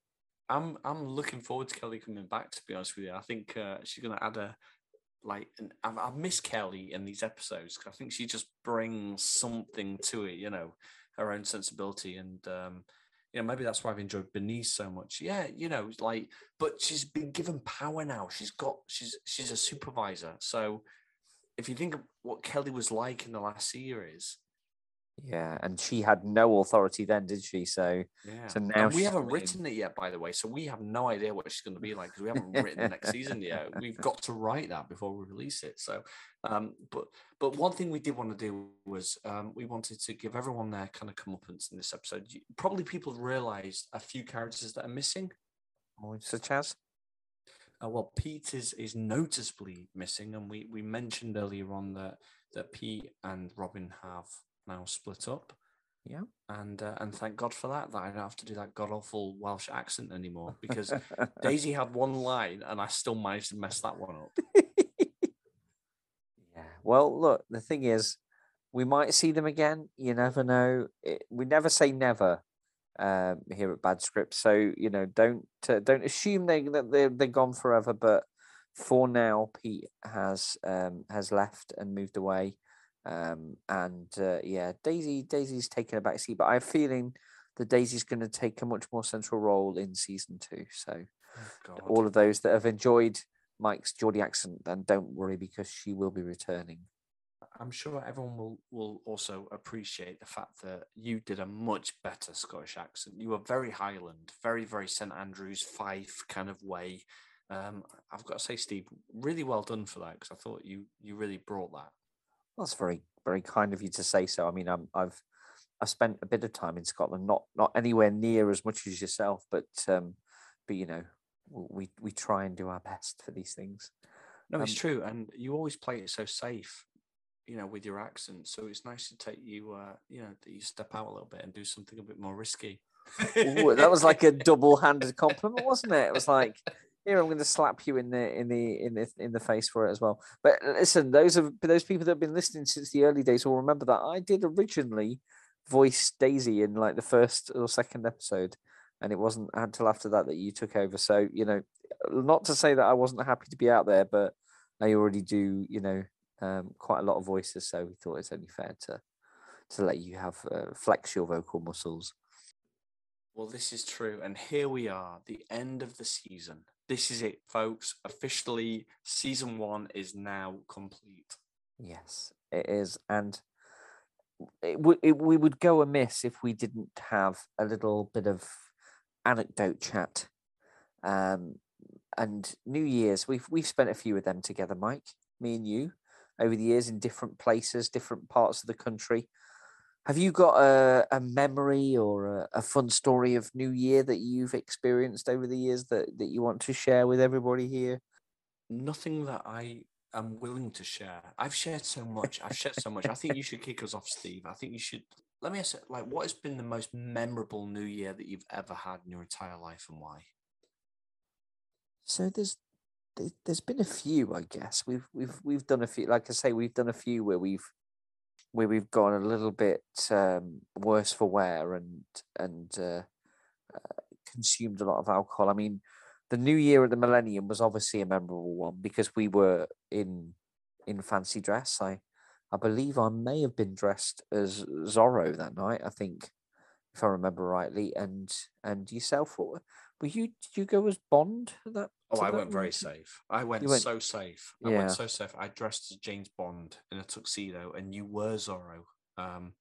I'm I'm looking forward to Kelly coming back, to be honest with you. I think uh, she's going to add a, like, an, I've, I've missed Kelly in these episodes, because I think she just brings something to it, you know, her own sensibility, and um, you know, maybe that's why I've enjoyed Bernice so much. Yeah, you know, like, but she's been given power now. She's got, she's she's a supervisor, so. If you think of what Kelly was like in the last series, yeah, and she had no authority then, did she? So, yeah. So now and we haven't been... written it yet, by the way. So we have no idea what she's going to be like, because we haven't written the next season yet. We've got to write that before we release it. So, um, but but one thing we did want to do was um, we wanted to give everyone their kind of comeuppance in this episode. Probably people realised a few characters that are missing, such as. Uh, well, Pete is, is noticeably missing, and we, we mentioned earlier on that that Pete and Robin have now split up. Yeah, and uh, and thank God for that. That I don't have to do that god awful Welsh accent anymore, because Daisy had one line, and I still managed to mess that one up. Yeah. Well, look, the thing is, we might see them again. You never know. It, we never say never. Um, here at Bad Scripts, so you know, don't uh, don't assume they that they're they're gone forever. But for now, Pete has um, has left and moved away, um, and uh, yeah, Daisy Daisy's taken a back seat. But I have a feeling that Daisy's going to take a much more central role in season two. So oh all of those that have enjoyed Mike's Geordie accent, then don't worry, because she will be returning. I'm sure everyone will, will also appreciate the fact that you did a much better Scottish accent. You were very Highland, very, very Saint Andrews, Fife kind of way. Um, I've got to say, Steve, really well done for that, because I thought you you really brought that. Well, that's very, very kind of you to say so. I mean, I'm, I've I've spent a bit of time in Scotland, not not anywhere near as much as yourself, but, um, but you know, we, we try and do our best for these things. No, um, it's true, and you always play it so safe, you know, with your accent. So it's nice to take you, uh, you know, that you step out a little bit and do something a bit more risky. Ooh, that was like a double-handed compliment, wasn't it? It was like, here, I'm going to slap you in the in the in the in the face for it as well. But listen, those are those people that have been listening since the early days will remember that I did originally voice Daisy in like the first or second episode, and it wasn't until after that that you took over. So you know, not to say that I wasn't happy to be out there, but I already do, you know. Um, quite a lot of voices, so we thought it's only fair to to let you have uh, flex your vocal muscles. Well, this is true, and here we are, the end of the season. This is it, folks. Officially, season one is now complete. Yes, it is, and it w- it, we would go amiss if we didn't have a little bit of anecdote chat. Um, and New Year's, we've we've spent a few of them together, Mike, me and you, over the years in different places, different parts of the country. Have you got a, a memory or a, a fun story of New Year that you've experienced over the years that, that you want to share with everybody here? Nothing that I am willing to share. I've shared so much. I've shared so much. I think you should kick us off, Steve. I think you should. Let me ask you, like, what has been the most memorable New Year that you've ever had in your entire life, and why? So there's There's been a few, I guess. We've we've we've done a few. Like I say, we've done a few where we've where we've gone a little bit um, worse for wear and and uh, uh, consumed a lot of alcohol. I mean, the New Year at the Millennium was obviously a memorable one because we were in in fancy dress. I I believe I may have been dressed as Zorro that night, I think, if I remember rightly. And and yourself, what were you? Did you go as Bond at that? Oh, I went very safe. I went, went so safe. I yeah. went so safe. I dressed as James Bond in a tuxedo, and you were Zorro um,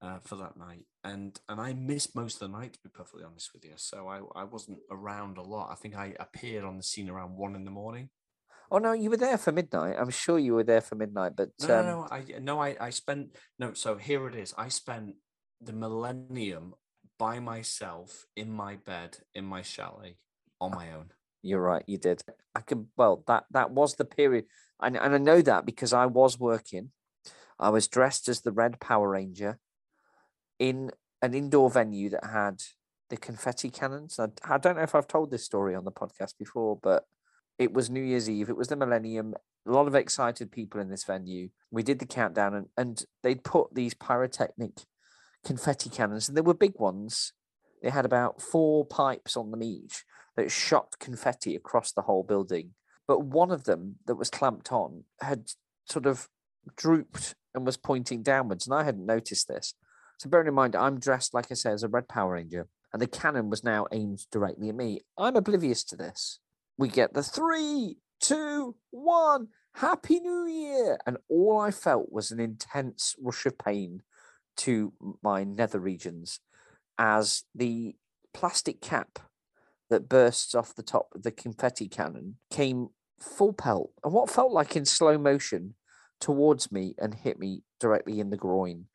uh, for that night. And and I missed most of the night, to be perfectly honest with you. So I, I wasn't around a lot. I think I appeared on the scene around one in the morning. Oh no, you were there for midnight. I'm sure you were there for midnight. But no, um... no, no, I no, I, I spent no. So here it is. I spent the millennium by myself in my bed in my chalet on my own. You're right. You did. I could. Well, that that was the period, and and I know that because I was working. I was dressed as the Red Power Ranger in an indoor venue that had the confetti cannons. I, I don't know if I've told this story on the podcast before, but it was New Year's Eve. It was the millennium. A lot of excited people in this venue. We did the countdown, and, and they'd put these pyrotechnic confetti cannons, and they were big ones. They had about four pipes on them each that shot confetti across the whole building. But one of them that was clamped on had sort of drooped and was pointing downwards, and I hadn't noticed this. So bearing in mind, I'm dressed, like I say, as a Red Power Ranger, and the cannon was now aimed directly at me. I'm oblivious to this. We get the three, two, one, Happy New Year. And all I felt was an intense rush of pain to my nether regions as the plastic cap that bursts off the top of the confetti cannon came full pelt, and what felt like in slow motion, towards me and hit me directly in the groin.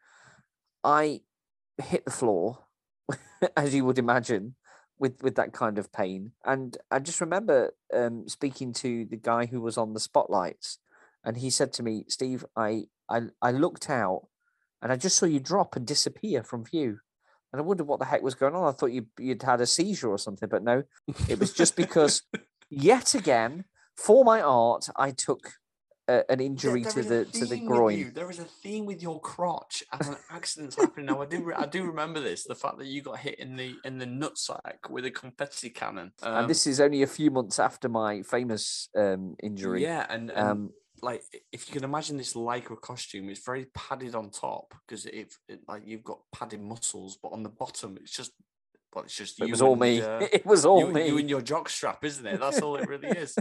I hit the floor, as you would imagine, with, with that kind of pain. And I just remember um, speaking to the guy who was on the spotlights, and he said to me, Steve, I, I, I looked out and I just saw you drop and disappear from view. And I wondered what the heck was going on. I thought you, you'd had a seizure or something, but no, it was just because yet again, for my art, I took Uh, an injury there, there to the to the groin. There is a theme with your crotch as an accident's happening now. I do re- I do remember this. The fact that you got hit in the in the nutsack with a confetti cannon, um, and this is only a few months after my famous um, injury. Yeah, and, and um, like if you can imagine this lycra costume, it's very padded on top because it, it like you've got padded muscles, but on the bottom it's just. Well, it's just it was all me. Your, it was all you, me. You and your jockstrap, isn't it? That's all it really is.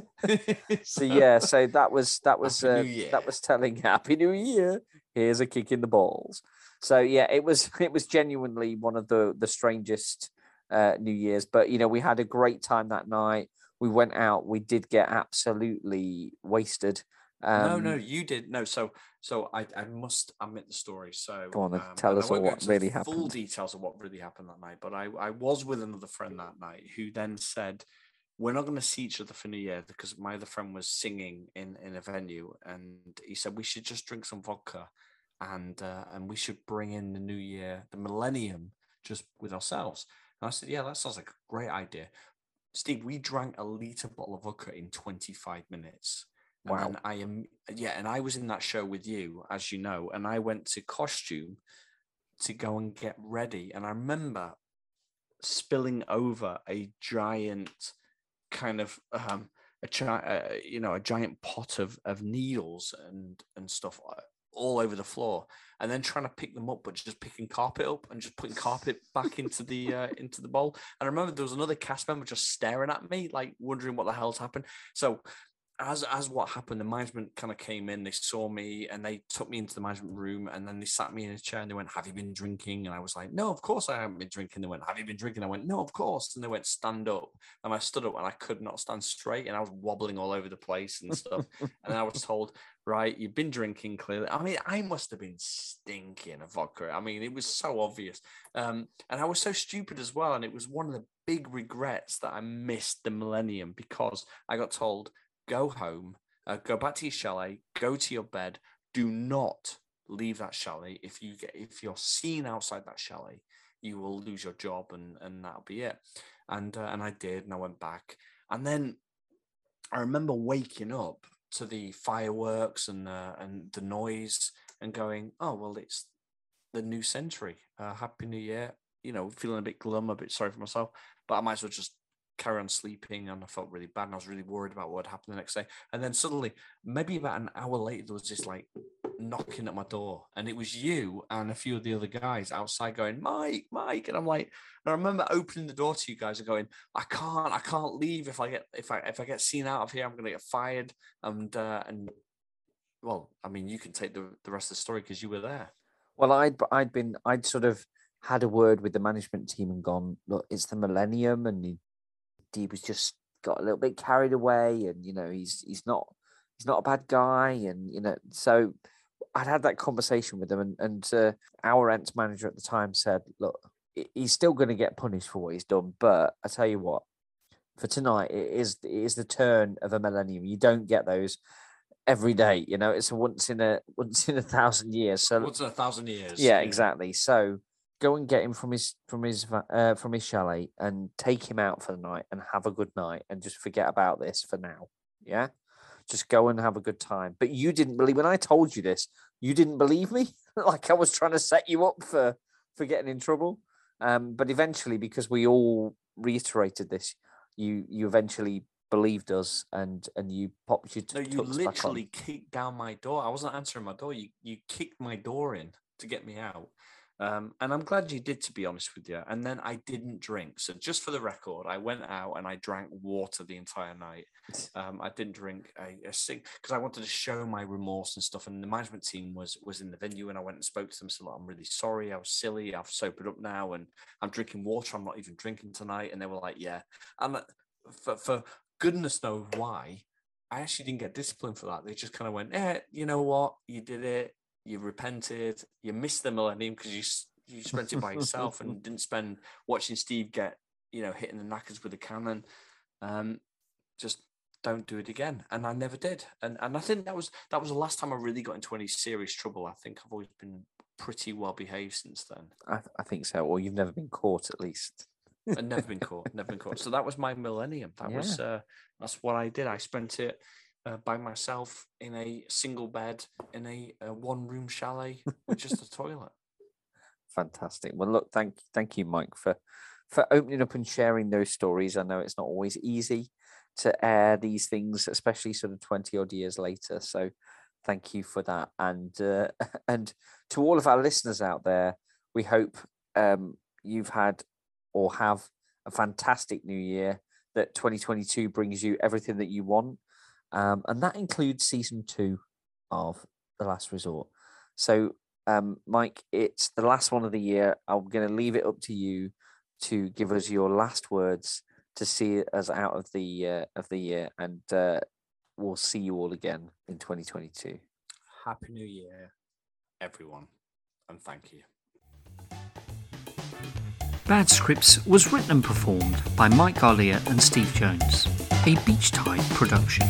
so yeah, so that was that was uh, that was telling Happy New Year. Here's a kick in the balls. So yeah, it was it was genuinely one of the the strangest uh, New Year's. But you know, we had a great time that night. We went out. We did get absolutely wasted. Um, no, no, you did no. So, so I, I must admit the story. So, go on, and um, tell us all what really happened. Full details of what really happened that night. But I, I was with another friend that night who then said, "We're not going to see each other for New Year because my other friend was singing in, in a venue, and he said we should just drink some vodka, and uh, and we should bring in the New Year, the millennium, just with ourselves." And I said, "Yeah, that sounds like a great idea." Steve, we drank a litre bottle of vodka in twenty-five minutes. Wow. And I am, yeah, and I was in that show with you, as you know, and I went to costume to go and get ready. And I remember spilling over a giant kind of, um, a chi- uh, you know, a giant pot of, of needles and, and stuff all over the floor, and then trying to pick them up, but just picking carpet up and just putting carpet back into the uh, into the bowl. And I remember there was another cast member just staring at me, like wondering what the hell's happened. So. As as what happened, the management kind of came in, they saw me and they took me into the management room, and then they sat me in a chair and they went, "Have you been drinking?" And I was like, "No, of course I haven't been drinking." They went, "Have you been drinking?" I went, "No, of course." And they went, "Stand up." And I stood up and I could not stand straight and I was wobbling all over the place and stuff. And I was told, "Right, you've been drinking clearly." I mean, I must have been stinking of vodka. I mean, it was so obvious. Um, and I was so stupid as well. And it was one of the big regrets that I missed the millennium because I got told, "Go home, uh, go back to your chalet, go to your bed. Do not leave that chalet. If you get, if you're seen outside that chalet, you will lose your job, and, and that'll be it." And uh, and I did, and I went back. And then I remember waking up to the fireworks and uh, and the noise, and going, "Oh well, it's the new century. Uh, Happy New Year." You know, feeling a bit glum, a bit sorry for myself, but I might as well just carry on sleeping, and I felt really bad and I was really worried about what would happen the next day. And then suddenly, maybe about an hour later, there was this like knocking at my door, and it was you and a few of the other guys outside going, "Mike, Mike," and I'm like, and I remember opening the door to you guys and going, I can't I can't leave. If I get if I if I get seen out of here, I'm gonna get fired." And uh, and well, I mean, you can take the, the rest of the story because you were there. Well, I'd I'd been I'd sort of had a word with the management team and gone, "Look, it's the millennium, and he, He was just got a little bit carried away, and you know he's he's not he's not a bad guy. And, you know, so I'd had that conversation with him, and, and uh, our Ants manager at the time said, look, he's still going to get punished for what he's done, but I tell you what, for tonight, it is it is the turn of a millennium. You don't get those every day, you know. It's a once in a once in a thousand years. So once in a thousand years. Yeah, yeah. Exactly. So go and get him from his from his uh, from his chalet and take him out for the night and have a good night and just forget about this for now. Yeah, just go and have a good time. But you didn't believe when I told you this. You didn't believe me. Like I was trying to set you up for for getting in trouble. Um, but eventually, because we all reiterated this. You you eventually believed us and and you popped your. T- no, you literally kicked down my door. I wasn't answering my door. You you kicked my door in to get me out, um, and I'm glad you did, to be honest with you. And then I didn't drink. So just for the record, I went out and I drank water the entire night. Um, I didn't drink a, a sing because I wanted to show my remorse and stuff. And the management team was was in the venue, and I went and spoke to them. So like, I'm really sorry. I was silly. I've sobered up now, and I'm drinking water. I'm not even drinking tonight. And they were like, yeah, and. For, for goodness knows why, I actually didn't get disciplined for that. They just kind of went, eh, you know what? You did it. You repented. You missed the millennium because you you spent it by yourself and didn't spend watching Steve get, you know, hitting the knackers with a cannon. Um, just don't do it again. And I never did. And and I think that was that was the last time I really got into any serious trouble. I think I've always been pretty well behaved since then. I, I think so. Or you've never been caught, at least. I've never been caught, never been caught. So that was my millennium. That yeah. was uh, that's what I did. I spent it uh, by myself in a single bed in a, a one-room chalet with just a toilet. Fantastic. Well, look, thank thank you, Mike, for for opening up and sharing those stories. I know it's not always easy to air these things, especially sort of twenty odd years later. So, thank you for that, and uh, and to all of our listeners out there, we hope um, you've had. Or have a fantastic new year, that twenty twenty-two brings you everything that you want. Um, and that includes season two of The Last Resort. So, um, Mike, it's the last one of the year. I'm going to leave it up to you to give us your last words to see us out of the, uh, of the year. And uh, we'll see you all again in twenty twenty-two. Happy New Year, everyone. And thank you. Bad Scripts was written and performed by Mike Galea and Steve Jones, a Beachtide production.